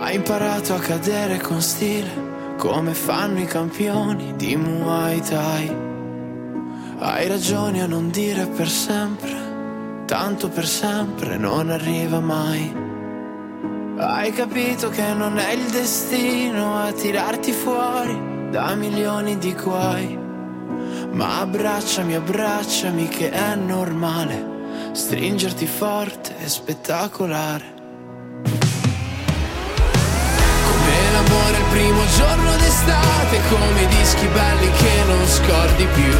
Hai imparato a cadere con stile, come fanno i campioni di Muay Thai. Hai ragione a non dire per sempre, tanto per sempre non arriva mai. Hai capito che non è il destino a tirarti fuori da milioni di guai. Ma abbracciami, abbracciami che è normale stringerti forte e spettacolare. Come l'amore il primo giorno d'estate, come i dischi belli che non scordi più,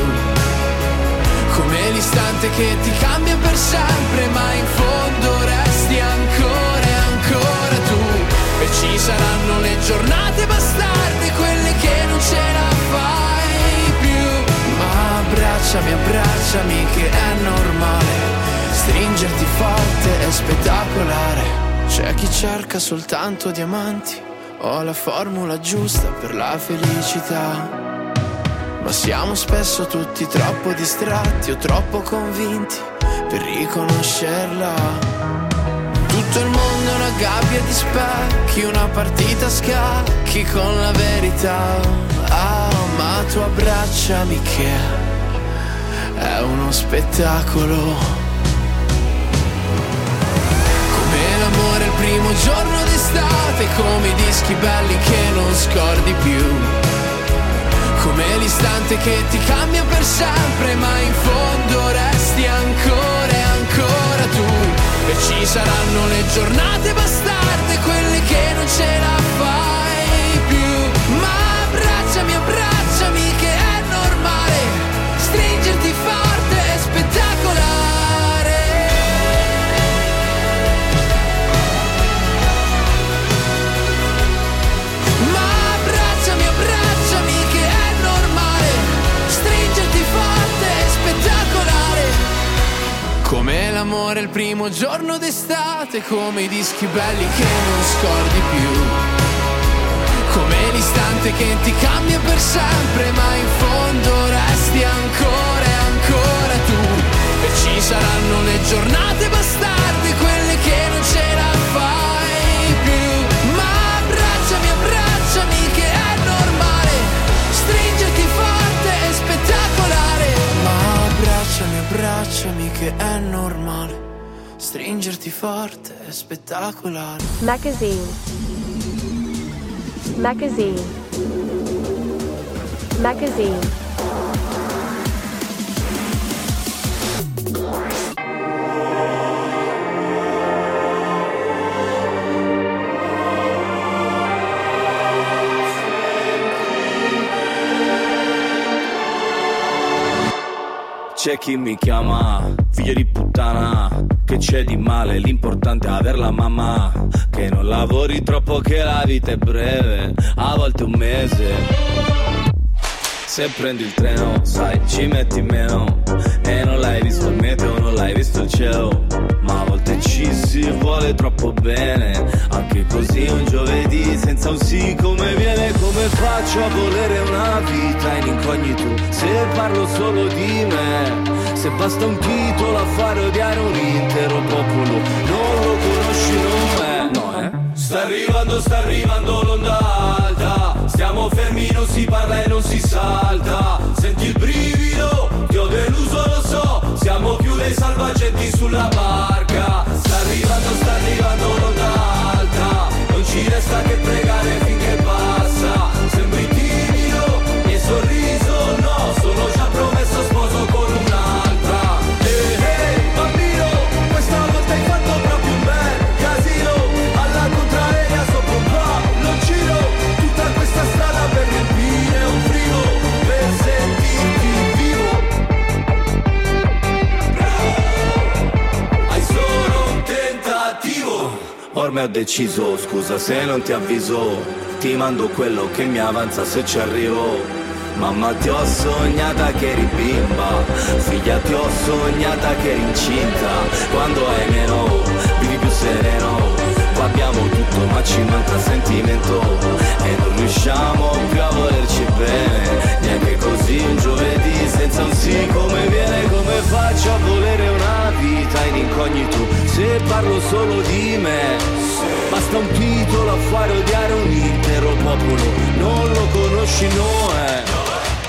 come l'istante che ti cambia per sempre, ma in fondo resti ancora e ancora tu. E ci saranno le giornate bastarde, quelle che non ce la fai più. Ma abbracciami, abbracciami che è normale, stringerti forte è spettacolare. C'è chi cerca soltanto diamanti, ho la formula giusta per la felicità, ma siamo spesso tutti troppo distratti o troppo convinti per riconoscerla. Tutto il mondo è una gabbia di specchi, una partita a scacchi con la verità. Ah, ma tu abbracciami che è uno spettacolo. Come l'amore il primo giorno d'estate, come i dischi belli che non scordi più, come l'istante che ti cambia per sempre, ma in fondo resti ancora e ancora tu. E ci saranno le giornate bastarde, quelle che non ce la fai più, ma abbracciami, abbracciami che è normale, stringerti forte è spettacolare. Come l'amore il primo giorno d'estate, come i dischi belli che non scordi più, come l'istante che ti cambia per sempre, ma in fondo resti ancora e ancora tu. E ci saranno le giornate bastarde, quelle che non ce la fai più, ma abbracciami, abbracciami che è normale, stringerti forte e spettacolare. Ma abbracciami, abbracciami che è normale, stringerti forte è spettacolare. Magazine, magazine, magazine. C'è chi mi chiama figlio di puttana, che c'è di male, l'importante è averla mamma, che non lavori troppo, che la vita è breve, a volte un mese. Se prendi il treno, sai, ci metti meno, e non l'hai visto il meteo, non l'hai visto il cielo, ma a volte ci si vuole troppo bene, anche così un giovedì senza un sì come viene. Come faccio a volere una vita in incognito, se parlo solo di me, se basta un titolo a fare odiare un intero popolo, non lo conosci, non me, no, eh? Sta arrivando, sta arrivando l'onda alta, stiamo fermi, non si parla e non si salta, senti il brivido, ti ho deluso, lo so, siamo più dei salvagenti sulla barca. Sta arrivando, sta arrivando l'onda alta, non ci resta che pregare finché passa, sembri timido e sorriso no, sono già promesso sposo con un'altra. Ehi, hey, hey, bambino, questa volta hai fatto proprio un bel casino, alla contraria sopra un po' non giro, tutta questa strada per riempire un frigo, per sentirti vivo. Bravo, hai solo un tentativo. Ormai ho deciso, scusa se non ti avviso, ti mando quello che mi avanza se ci arrivo. Mamma ti ho sognata che eri bimba, figlia ti ho sognata che eri incinta, quando hai meno vivi più sereno, qua abbiamo tutto ma ci manca il sentimento, e non riusciamo più a volerci bene, neanche così un giovedì senza un sì come viene. Come faccio a volere una vita in incognito, se parlo solo di me, basta un titolo a fare odiare un intero popolo, non lo conosci, no, eh?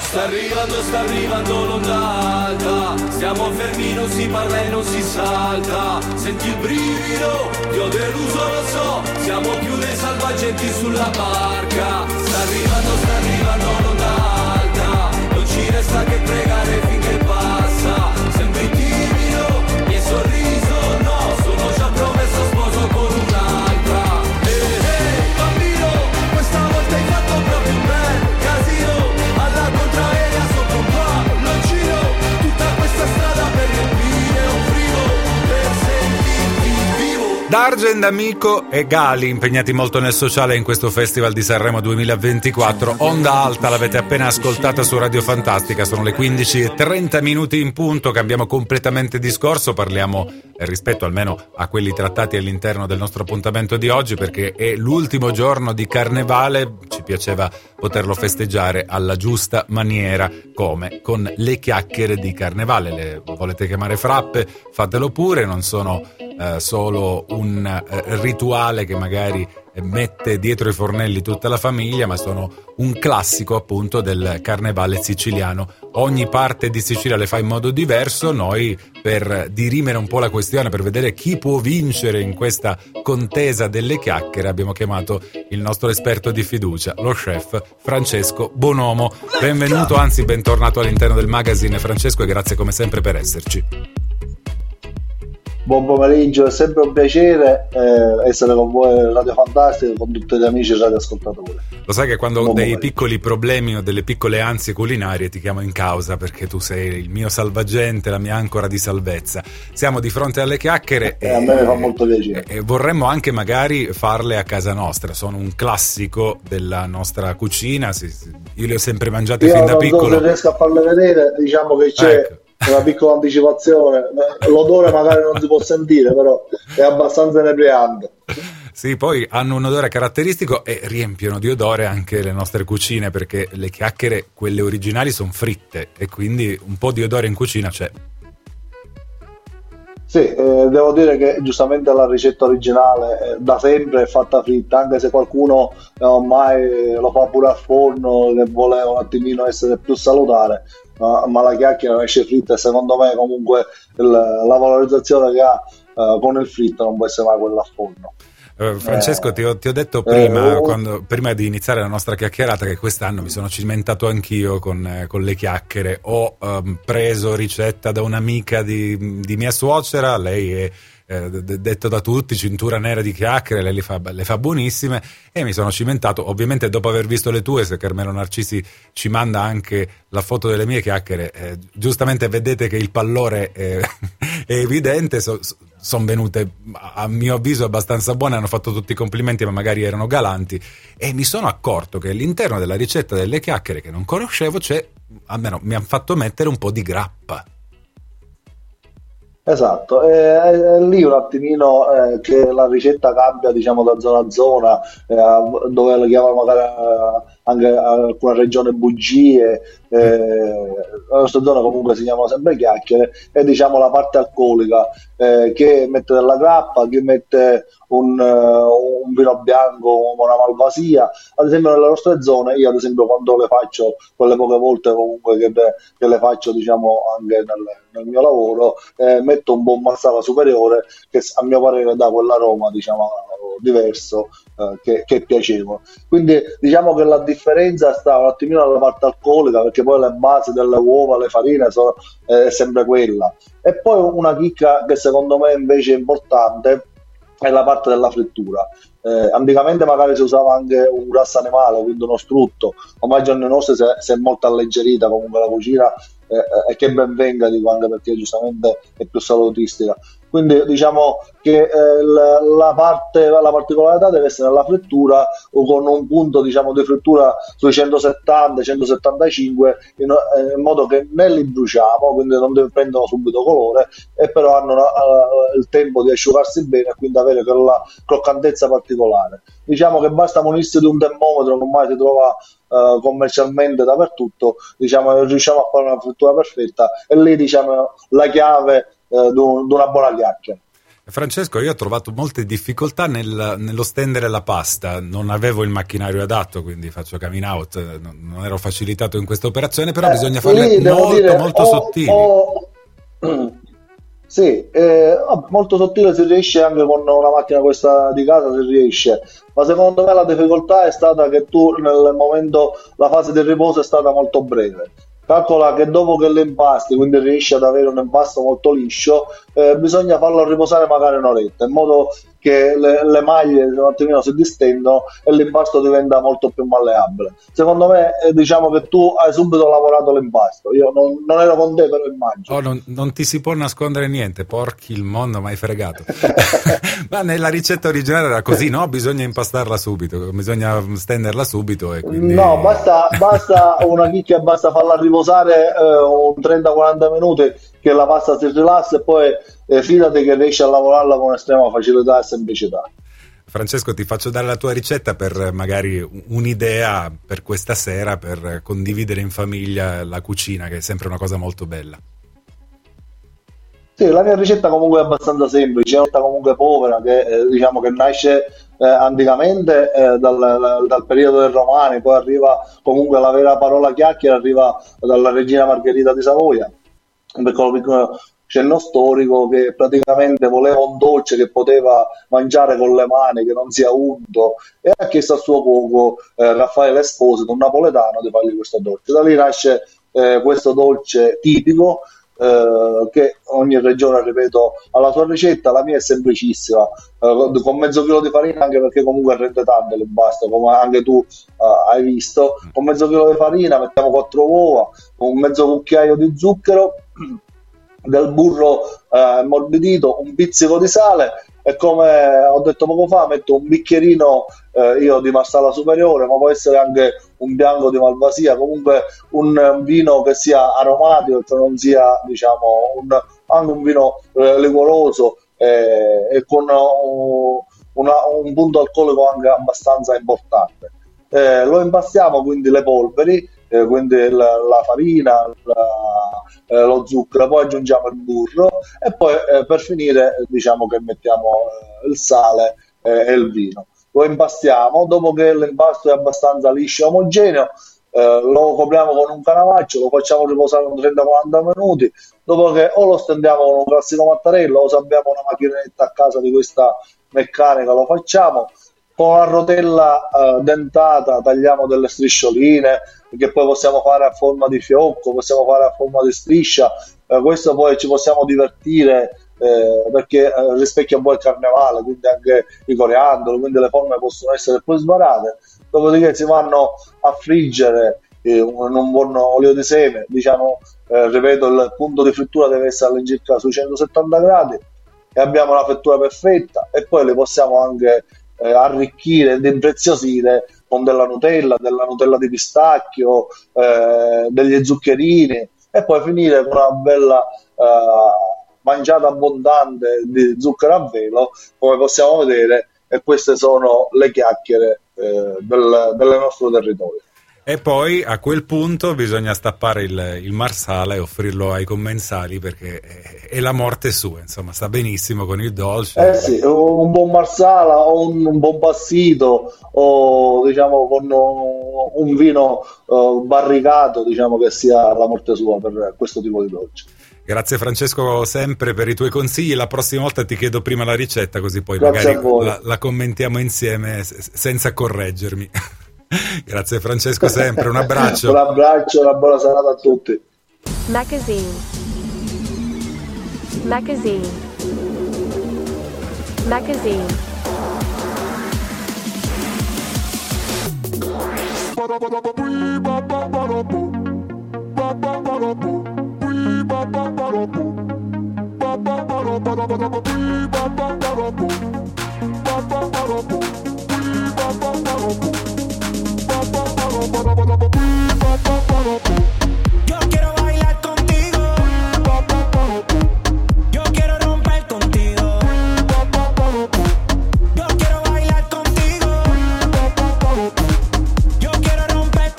Sta arrivando, sta arrivando l'onda alta, stiamo fermi, non si parla e non si salta, senti il brivido, ti ho deluso, lo so, siamo più dei salvagenti sulla barca. Sta arrivando, sta arrivando l'onda alta, non ci resta che pregare finché passa, sembri timido e sorridi Dargen D'Amico e Gali, impegnati molto nel sociale in questo Festival di Sanremo duemilaventiquattro. Onda Alta l'avete appena ascoltata su Radio Fantastica, sono le quindici e trenta minuti in punto. Cambiamo completamente discorso, parliamo rispetto almeno a quelli trattati all'interno del nostro appuntamento di oggi, perché è l'ultimo giorno di Carnevale, ci piaceva poterlo festeggiare alla giusta maniera, come con le chiacchiere di Carnevale. Le volete chiamare frappe? Fatelo pure, non sono eh, solo un eh, rituale che magari mette dietro i fornelli tutta la famiglia, ma sono un classico appunto del Carnevale siciliano. Ogni parte di Sicilia le fa in modo diverso. Noi, per dirimere un po' la questione, per vedere chi può vincere in questa contesa delle chiacchiere, abbiamo chiamato il nostro esperto di fiducia, lo chef Francesco Bonomo. Benvenuto, anzi bentornato all'interno del magazine, Francesco, e grazie come sempre per esserci. Buon pomeriggio, è sempre un piacere eh, essere con voi Radio Fantastica, con tutti gli amici e radioascoltatori. Lo sai che quando Buon ho dei pomeriggio. piccoli problemi o delle piccole ansie culinarie ti chiamo in causa, perché tu sei il mio salvagente, la mia ancora di salvezza. Siamo di fronte alle chiacchiere eh, e a me ne fa molto piacere. E vorremmo anche magari farle a casa nostra, sono un classico della nostra cucina, sì, sì. Io le ho sempre mangiate Io fin da piccolo. Io non riesco a farle vedere, diciamo che c'è... Ecco. Una piccola anticipazione, l'odore magari non si può sentire, però è abbastanza inebriante. Sì, poi hanno un odore caratteristico e riempiono di odore anche le nostre cucine, perché le chiacchiere, quelle originali, sono fritte e quindi un po' di odore in cucina c'è. Sì, eh, devo dire che giustamente la ricetta originale eh, da sempre è fatta fritta, anche se qualcuno eh, ormai lo fa pure al forno, che vuole un attimino essere più salutare. Uh, ma la chiacchiera esce fritta, e secondo me comunque il, la valorizzazione che ha uh, con il fritto non può essere mai quella a forno. Uh, Francesco, eh, ti, ho, ti ho detto prima, eh, quando, prima di iniziare la nostra chiacchierata, che quest'anno mi sono cimentato anch'io con, eh, con le chiacchiere. Ho um, preso ricetta da un'amica di, di mia suocera, lei è eh, d- detto da tutti cintura nera di chiacchiere, lei le fa, le fa buonissime, e mi sono cimentato. Ovviamente dopo aver visto le tue, se Carmelo Narcisi ci manda anche la foto delle mie chiacchiere, eh, giustamente vedete che il pallore è, è evidente. So, so, sono venute a mio avviso abbastanza buone, hanno fatto tutti i complimenti, ma magari erano galanti, e mi sono accorto che all'interno della ricetta delle chiacchiere, che non conoscevo, c'è, almeno mi hanno fatto mettere un po' di grappa. Esatto, è, è lì un attimino eh, che la ricetta cambia, diciamo, da zona a zona, eh, dove la chiamano magari anche alcune regione bugie, eh, la nostra zona comunque si chiamano sempre chiacchiere, e diciamo la parte alcolica, eh, che mette della grappa, che mette un, uh, un vino bianco, una malvasia. Ad esempio nelle nostre zone, io ad esempio quando le faccio, quelle poche volte comunque che, che le faccio, diciamo, anche nel, nel mio lavoro, eh, metto un buon marsala superiore, che a mio parere dà quell'aroma, diciamo, diverso, eh, che, che è piacevole. Quindi diciamo che la differenza sta un attimino alla parte alcolica, perché poi le basi delle uova, le farine sono eh, sempre quella. E poi una chicca che secondo me invece è importante è la parte della frittura. Eh, Anticamente magari si usava anche un grasso animale, quindi uno strutto, ormai giorni nostri si è, si è molto alleggerita comunque la cucina, eh, e che ben venga, dico, anche perché giustamente è più salutistica. Quindi diciamo che eh, la, la parte, la particolarità deve essere nella frittura, o con un punto, diciamo, di frittura sui centosettanta centosettantacinque, in, eh, in modo che ne li bruciamo, quindi non deve, prendono subito colore, e però hanno una, uh, il tempo di asciugarsi bene, e quindi avere quella croccantezza particolare. Diciamo che basta munirsi di un termometro che ormai si trova Uh, commercialmente dappertutto, diciamo, riusciamo a fare una frittura perfetta, e lì, diciamo, la chiave uh, di una buona chiacchiera. Francesco, io ho trovato molte difficoltà nel, nello stendere la pasta, non avevo il macchinario adatto, quindi faccio coming out, non ero facilitato in questa operazione, però eh, bisogna farle molto dire, molto o, sottili o... Sì, eh, molto sottile si riesce anche con una macchina questa di casa, si riesce, ma secondo me la difficoltà è stata che tu nel momento, la fase del riposo è stata molto breve. Calcola che dopo che le impasti, quindi riesci ad avere un impasto molto liscio, eh, bisogna farlo riposare magari un'oretta, in modo che le, le maglie un attimino si distendono e l'impasto diventa molto più malleabile. Secondo me, diciamo che tu hai subito lavorato l'impasto. Io non, non ero con te, però immagino. Oh, non, non ti si può nascondere niente, porchi il mondo, mai fregato. Ma nella ricetta originale era così, no? Bisogna impastarla subito, bisogna stenderla subito e quindi... No, basta, basta una chicchia, basta farla riposare eh, un trenta quaranta minuti che la pasta si rilassa e poi eh, fidati che riesci a lavorarla con estrema facilità e semplicità. Francesco, ti faccio dare la tua ricetta per magari un'idea per questa sera, per condividere in famiglia la cucina, che è sempre una cosa molto bella. Sì, la mia ricetta comunque è abbastanza semplice, è una ricetta comunque povera che eh, diciamo che nasce eh, anticamente eh, dal, dal periodo dei Romani, poi arriva comunque la vera parola chiacchiera, arriva dalla regina Margherita di Savoia, cenno storico che praticamente voleva un dolce che poteva mangiare con le mani, che non sia unto, e ha chiesto al suo cuoco eh, Raffaele Esposito, un napoletano, di fargli questo dolce. Da lì nasce eh, questo dolce tipico eh, che ogni regione, ripeto, ha la sua ricetta. La mia è semplicissima, eh, con mezzo chilo di farina, anche perché comunque rende tanto l'impasto, come anche tu eh, hai visto. Con mezzo chilo di farina mettiamo quattro uova, un mezzo cucchiaio di zucchero, del burro eh, morbidito, un pizzico di sale e, come ho detto poco fa, metto un bicchierino eh, io di Marsala Superiore, ma può essere anche un bianco di Malvasia, comunque un vino che sia aromatico, che non sia, diciamo, un, anche un vino eh, liquoroso eh, e con uh, una, un punto alcolico anche abbastanza importante. Eh, lo impastiamo, quindi le polveri, Eh, quindi la, la farina, la, eh, lo zucchero, poi aggiungiamo il burro e poi eh, per finire diciamo che mettiamo eh, il sale eh, e il vino. Lo impastiamo, dopo che l'impasto è abbastanza liscio e omogeneo eh, lo copriamo con un canovaccio, lo facciamo riposare un trenta quaranta minuti, dopo che o lo stendiamo con un classico mattarello o, se abbiamo una macchinetta a casa di questa meccanica, lo facciamo. Con la rotella eh, dentata tagliamo delle striscioline che poi possiamo fare a forma di fiocco, possiamo fare a forma di striscia, eh, questo poi ci possiamo divertire eh, perché eh, rispecchia un po' il carnevale, quindi anche i coriandoli, quindi le forme possono essere poi sbarate. Dopodiché si vanno a friggere eh, in un buon olio di seme, diciamo, eh, ripeto, il punto di frittura deve essere all'incirca sui centosettanta gradi e abbiamo la frittura perfetta, e poi le possiamo anche Eh, arricchire ed impreziosire con della Nutella, della Nutella di pistacchio, eh, degli zuccherini, e poi finire con una bella eh, mangiata abbondante di zucchero a velo, come possiamo vedere. E queste sono le chiacchiere eh, del, del nostro territorio. E poi a quel punto bisogna stappare il, il marsala e offrirlo ai commensali, perché è, è la morte sua, insomma, sta benissimo con il dolce. Eh sì, un buon marsala o un, un buon passito, o diciamo con un vino uh, barricato, diciamo che sia la morte sua per questo tipo di dolce. Grazie Francesco sempre per i tuoi consigli, la prossima volta ti chiedo prima la ricetta, così poi Grazie magari la, la commentiamo insieme senza correggermi. Grazie Francesco sempre, un abbraccio. Un abbraccio, una buona serata a tutti. Magazine. Magazine. Magazine. Yo quiero bailar contigo. Yo quiero romper contigo. Yo quiero bailar contigo. Yo quiero romper.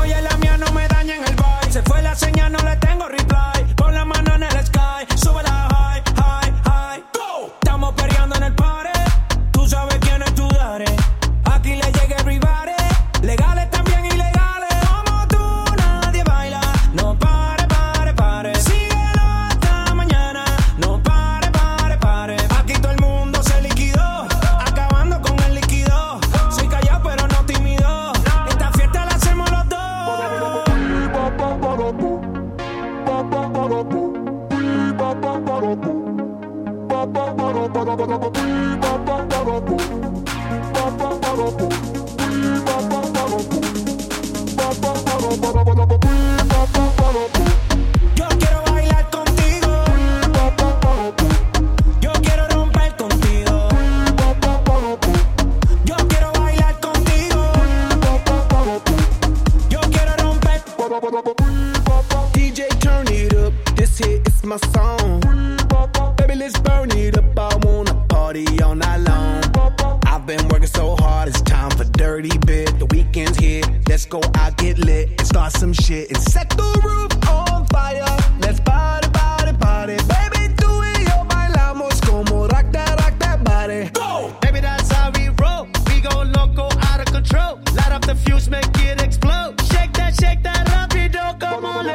Oye, la mía no me daña en el baile. Se fue la señal, no le tengo reply. Pon la mano en el sky, sube la high, high, high. Go. Estamos peleando en el thirty bit, the weekend's here. Let's go out, get lit, and start some shit. And set the roof on fire. Let's party, party, party. Baby, do it, yo, bailamos como rock that, rock that body. Go! Baby, that's how we roll. We go loco, out of control. Light up the fuse, make it explode. Shake that, shake that, rapido, como le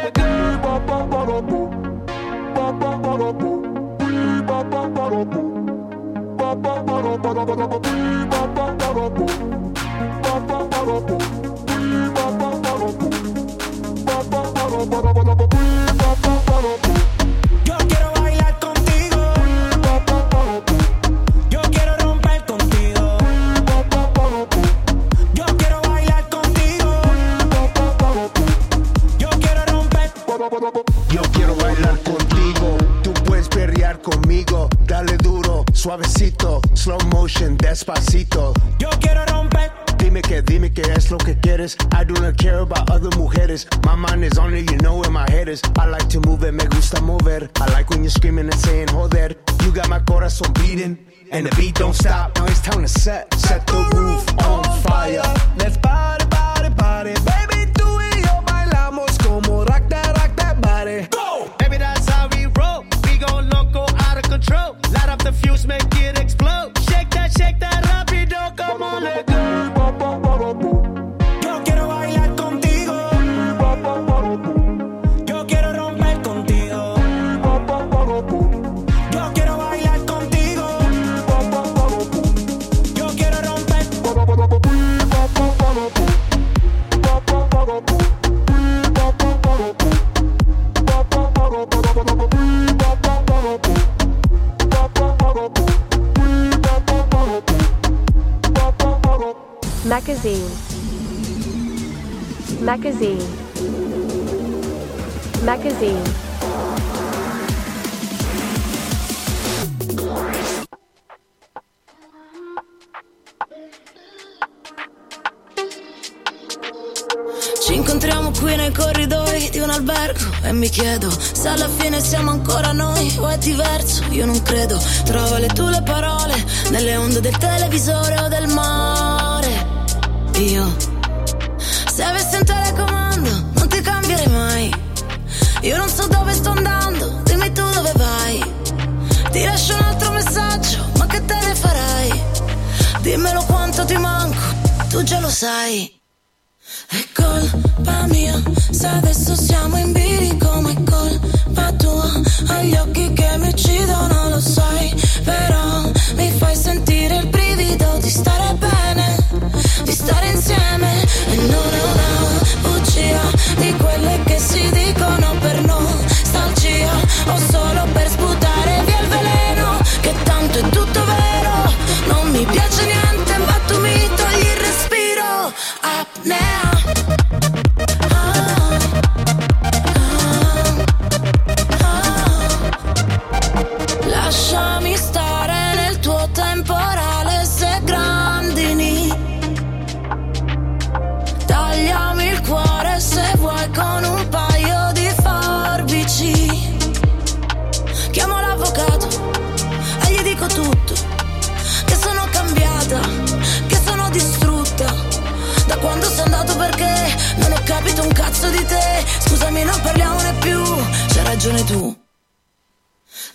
Yo quiero bailar contigo. Yo quiero romper contigo. Yo quiero bailar contigo. Yo quiero romper. Yo quiero bailar contigo. Tú puedes perrear conmigo. Dale duro, suavecito, slow motion, despacito. Yo quiero romper. Dime que, dime que es lo que quieres. I do not care about other mujeres. My mind is on it, you know where my head is. I like to move it, me gusta mover. I like when you're screaming and saying joder. You got my corazón beating, and the beat don't stop. Now it's time to set, set the roof on fire. Let's party, party, party. Baby, tú y yo bailamos como rock that, rock that body. Go! Baby, that's how we roll. We go loco, out of control. Light up the fuse, make it explode. Shake that, shake that, rapido, come on, let go. Yo quiero bailar contigo. Yo quiero romper contigo. Yo quiero bailar contigo. Yo quiero romper. Magazine. Magazine. Magazine. Ci incontriamo qui nei corridoi di un albergo e mi chiedo se alla fine siamo ancora noi o è diverso. Io non credo. Trova le tue parole nelle onde del televisore o del mare. Io, se avessi un telecomando, non ti cambierei mai. Io non so dove sto andando, dimmi tu dove vai. Ti lascio un altro messaggio, ma che te ne farai? Dimmelo quanto ti manco, tu già lo sai. È colpa mia, se adesso siamo in bilico, ma è colpa tua. Hai gli occhi che mi uccidono, lo sai, però mi fai sentire il brivido di stare bene, di stare insieme. E non è una bugia di quelle che si dicono per nostalgia o solo per sputare via il veleno, che tanto è tutto vero. Non mi piace niente, ma tu mi togli il respiro. Apnea. Perché non ho capito un cazzo di te. Scusami, non parliamone più. C'hai ragione tu.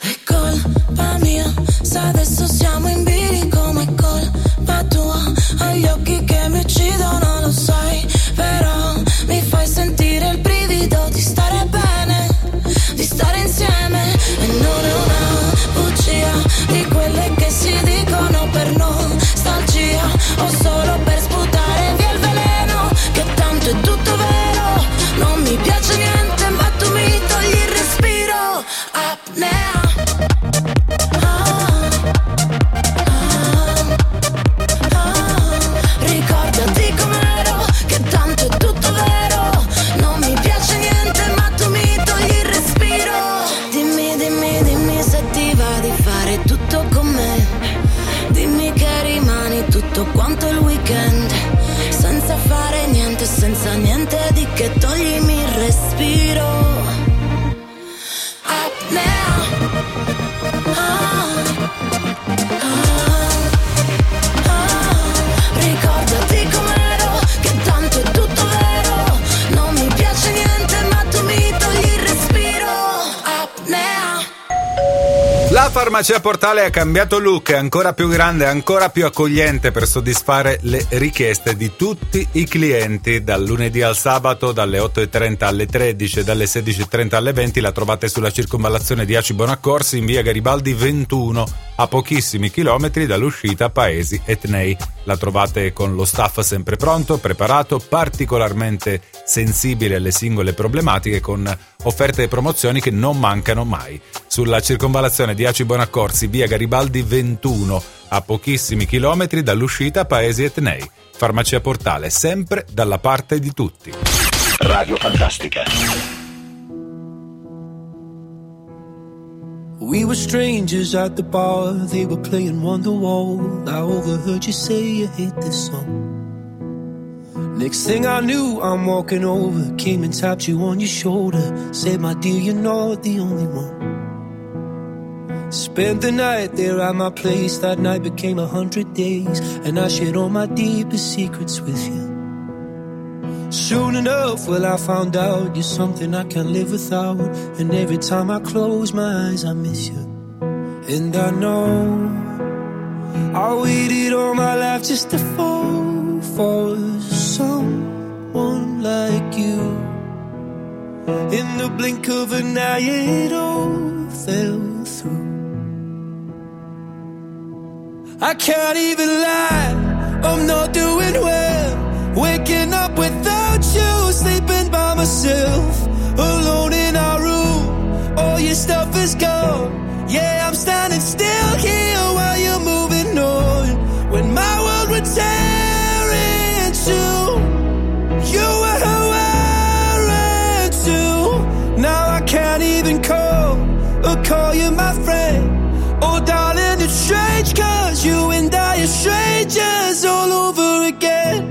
È colpa mia se adesso siamo in bilico, ma è colpa tua. Hai gli occhi che mi uccidono, lo sai, però mi fai sentire il brivido di stare bene, di stare insieme. E non è una bugia di quelle che si dicono per nostalgia o solo per sputare via il veleno, che tanto è tutto vero. Non mi piace niente, ma tu mi togli il respiro. Apnea. Ah, ah, ah. Ricordati com'ero, che tanto è tutto vero. Non mi piace niente, ma tu mi togli il respiro. Dimmi, dimmi, dimmi se ti va di fare tutto con me. Dimmi che rimani tutto quanto il weekend, senza fare niente, senza niente di che, toglimi il respiro. Apnea. Ah, ah, ah. Ricordati com'è. Farmacia Portale ha cambiato look, è ancora più grande, ancora più accogliente per soddisfare le richieste di tutti i clienti. Dal lunedì al sabato, dalle otto e trenta alle tredici e dalle sedici e trenta alle venti, la trovate sulla circonvallazione di Aci Bonaccorsi in via Garibaldi ventuno, a pochissimi chilometri dall'uscita Paesi Etnei. La trovate con lo staff sempre pronto, preparato, particolarmente sensibile alle singole problematiche, con offerte e promozioni che non mancano mai. Sulla circonvallazione di Aci Bonaccorsi, via Garibaldi ventuno, a pochissimi chilometri dall'uscita Paesi Etnei. Farmacia Portale, sempre dalla parte di tutti. Radio Fantastica. We were strangers at the bar, they were playing Wonderwall. I overheard you say you hate this song. Next thing I knew, I'm walking over, came and tapped you on your shoulder, said, my dear, you're not the only one. Spent the night there at my place, that night became a hundred days, and I shared all my deepest secrets with you. Soon enough, well, I found out you're something I can't live without, and every time I close my eyes, I miss you. And I know I waited all my life just to fall for someone like you. In the blink of an eye, it all fell through. I can't even lie, I'm not doing well. Waking up without you, sleeping by myself, alone in our room, all your stuff is gone. Yeah, I'm standing still here while you're moving on. When my world would tear in two, you were who I ran to. Now I can't even call or call you my friend. Oh, darling, it's strange, cause you and I are strangers all over again.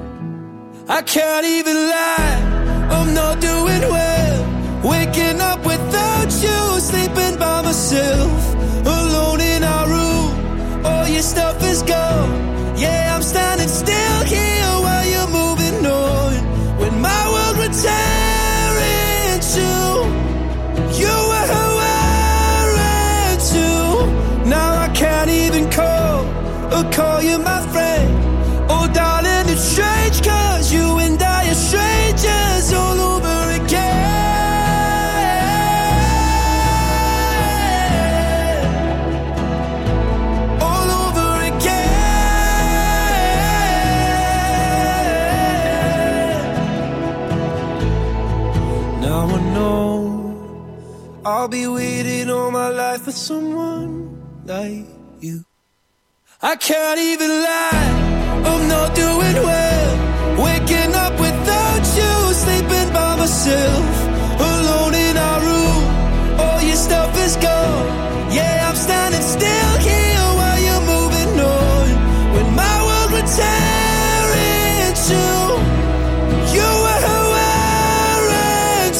I can't even lie, I'm not doing well. Waking up without you, sleeping by myself, alone in our room, all your stuff is gone. Yeah, I'm standing still here while you're moving on. When my world would tear in two, you were who I ran to. Now I can't even call or call you my friend. Oh, darling, it's strange, cause you and I are strangers all over again. All over again. Now I know I'll be waiting all my life for someone like you. I can't even lie, I'm not doing well. Waking up without you, sleeping by myself, alone in our room, all your stuff is gone. Yeah, I'm standing still here while you're moving on. When my world would tear in two, you were who I ran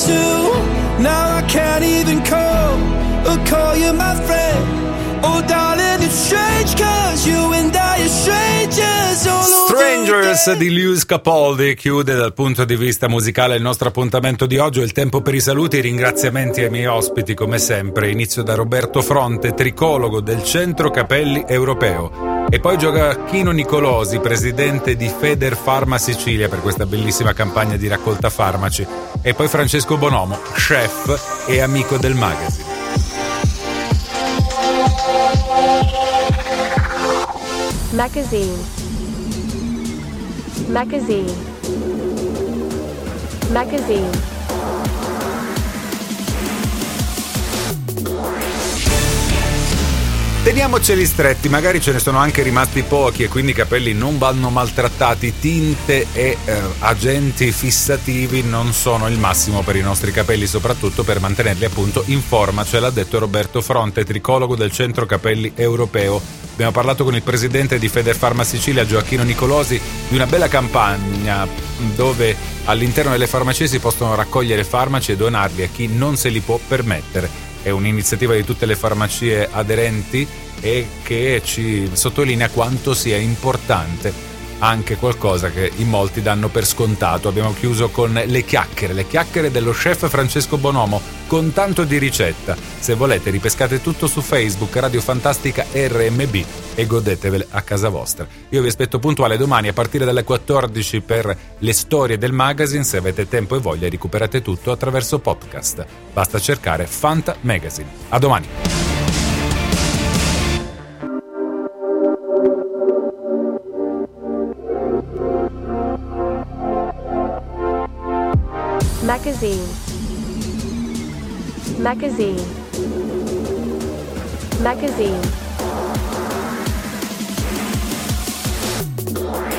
to. Now I can't even call or call you my friend. Oh, darling, it's strange, cause you and I are strangers all over. Strangers di Lewis Capaldi chiude dal punto di vista musicale il nostro appuntamento di oggi. È il tempo per i saluti e ringraziamenti ai miei ospiti come sempre. Inizio da Roberto Fronte, tricologo del Centro Capelli Europeo, e poi Gioacchino Nicolosi, presidente di Federfarma Sicilia, per questa bellissima campagna di raccolta farmaci, e poi Francesco Bonomo, chef e amico del magazine. Magazine Magazine Magazine Teniamoceli stretti, magari ce ne sono anche rimasti pochi e quindi i capelli non vanno maltrattati. Tinte e eh, agenti fissativi non sono il massimo per i nostri capelli, soprattutto per mantenerli appunto in forma. Ce l'ha detto Roberto Fronte, tricologo del Centro Capelli Europeo. Abbiamo parlato con il presidente di Federfarma Sicilia, Gioacchino Nicolosi, di una bella campagna dove all'interno delle farmacie si possono raccogliere farmaci e donarli a chi non se li può permettere. È un'iniziativa di tutte le farmacie aderenti e che ci sottolinea quanto sia importante anche qualcosa che in molti danno per scontato. Abbiamo chiuso con le chiacchiere, le chiacchiere dello chef Francesco Bonomo con tanto di ricetta. Se volete ripescate tutto su Facebook, Radio Fantastica R M B, e godetevele a casa vostra. Io vi aspetto puntuale domani a partire dalle quattordici per le storie del magazine. Se avete tempo e voglia recuperate tutto attraverso podcast. Basta cercare FantaMagazine. A domani! Magazine, magazine, magazine.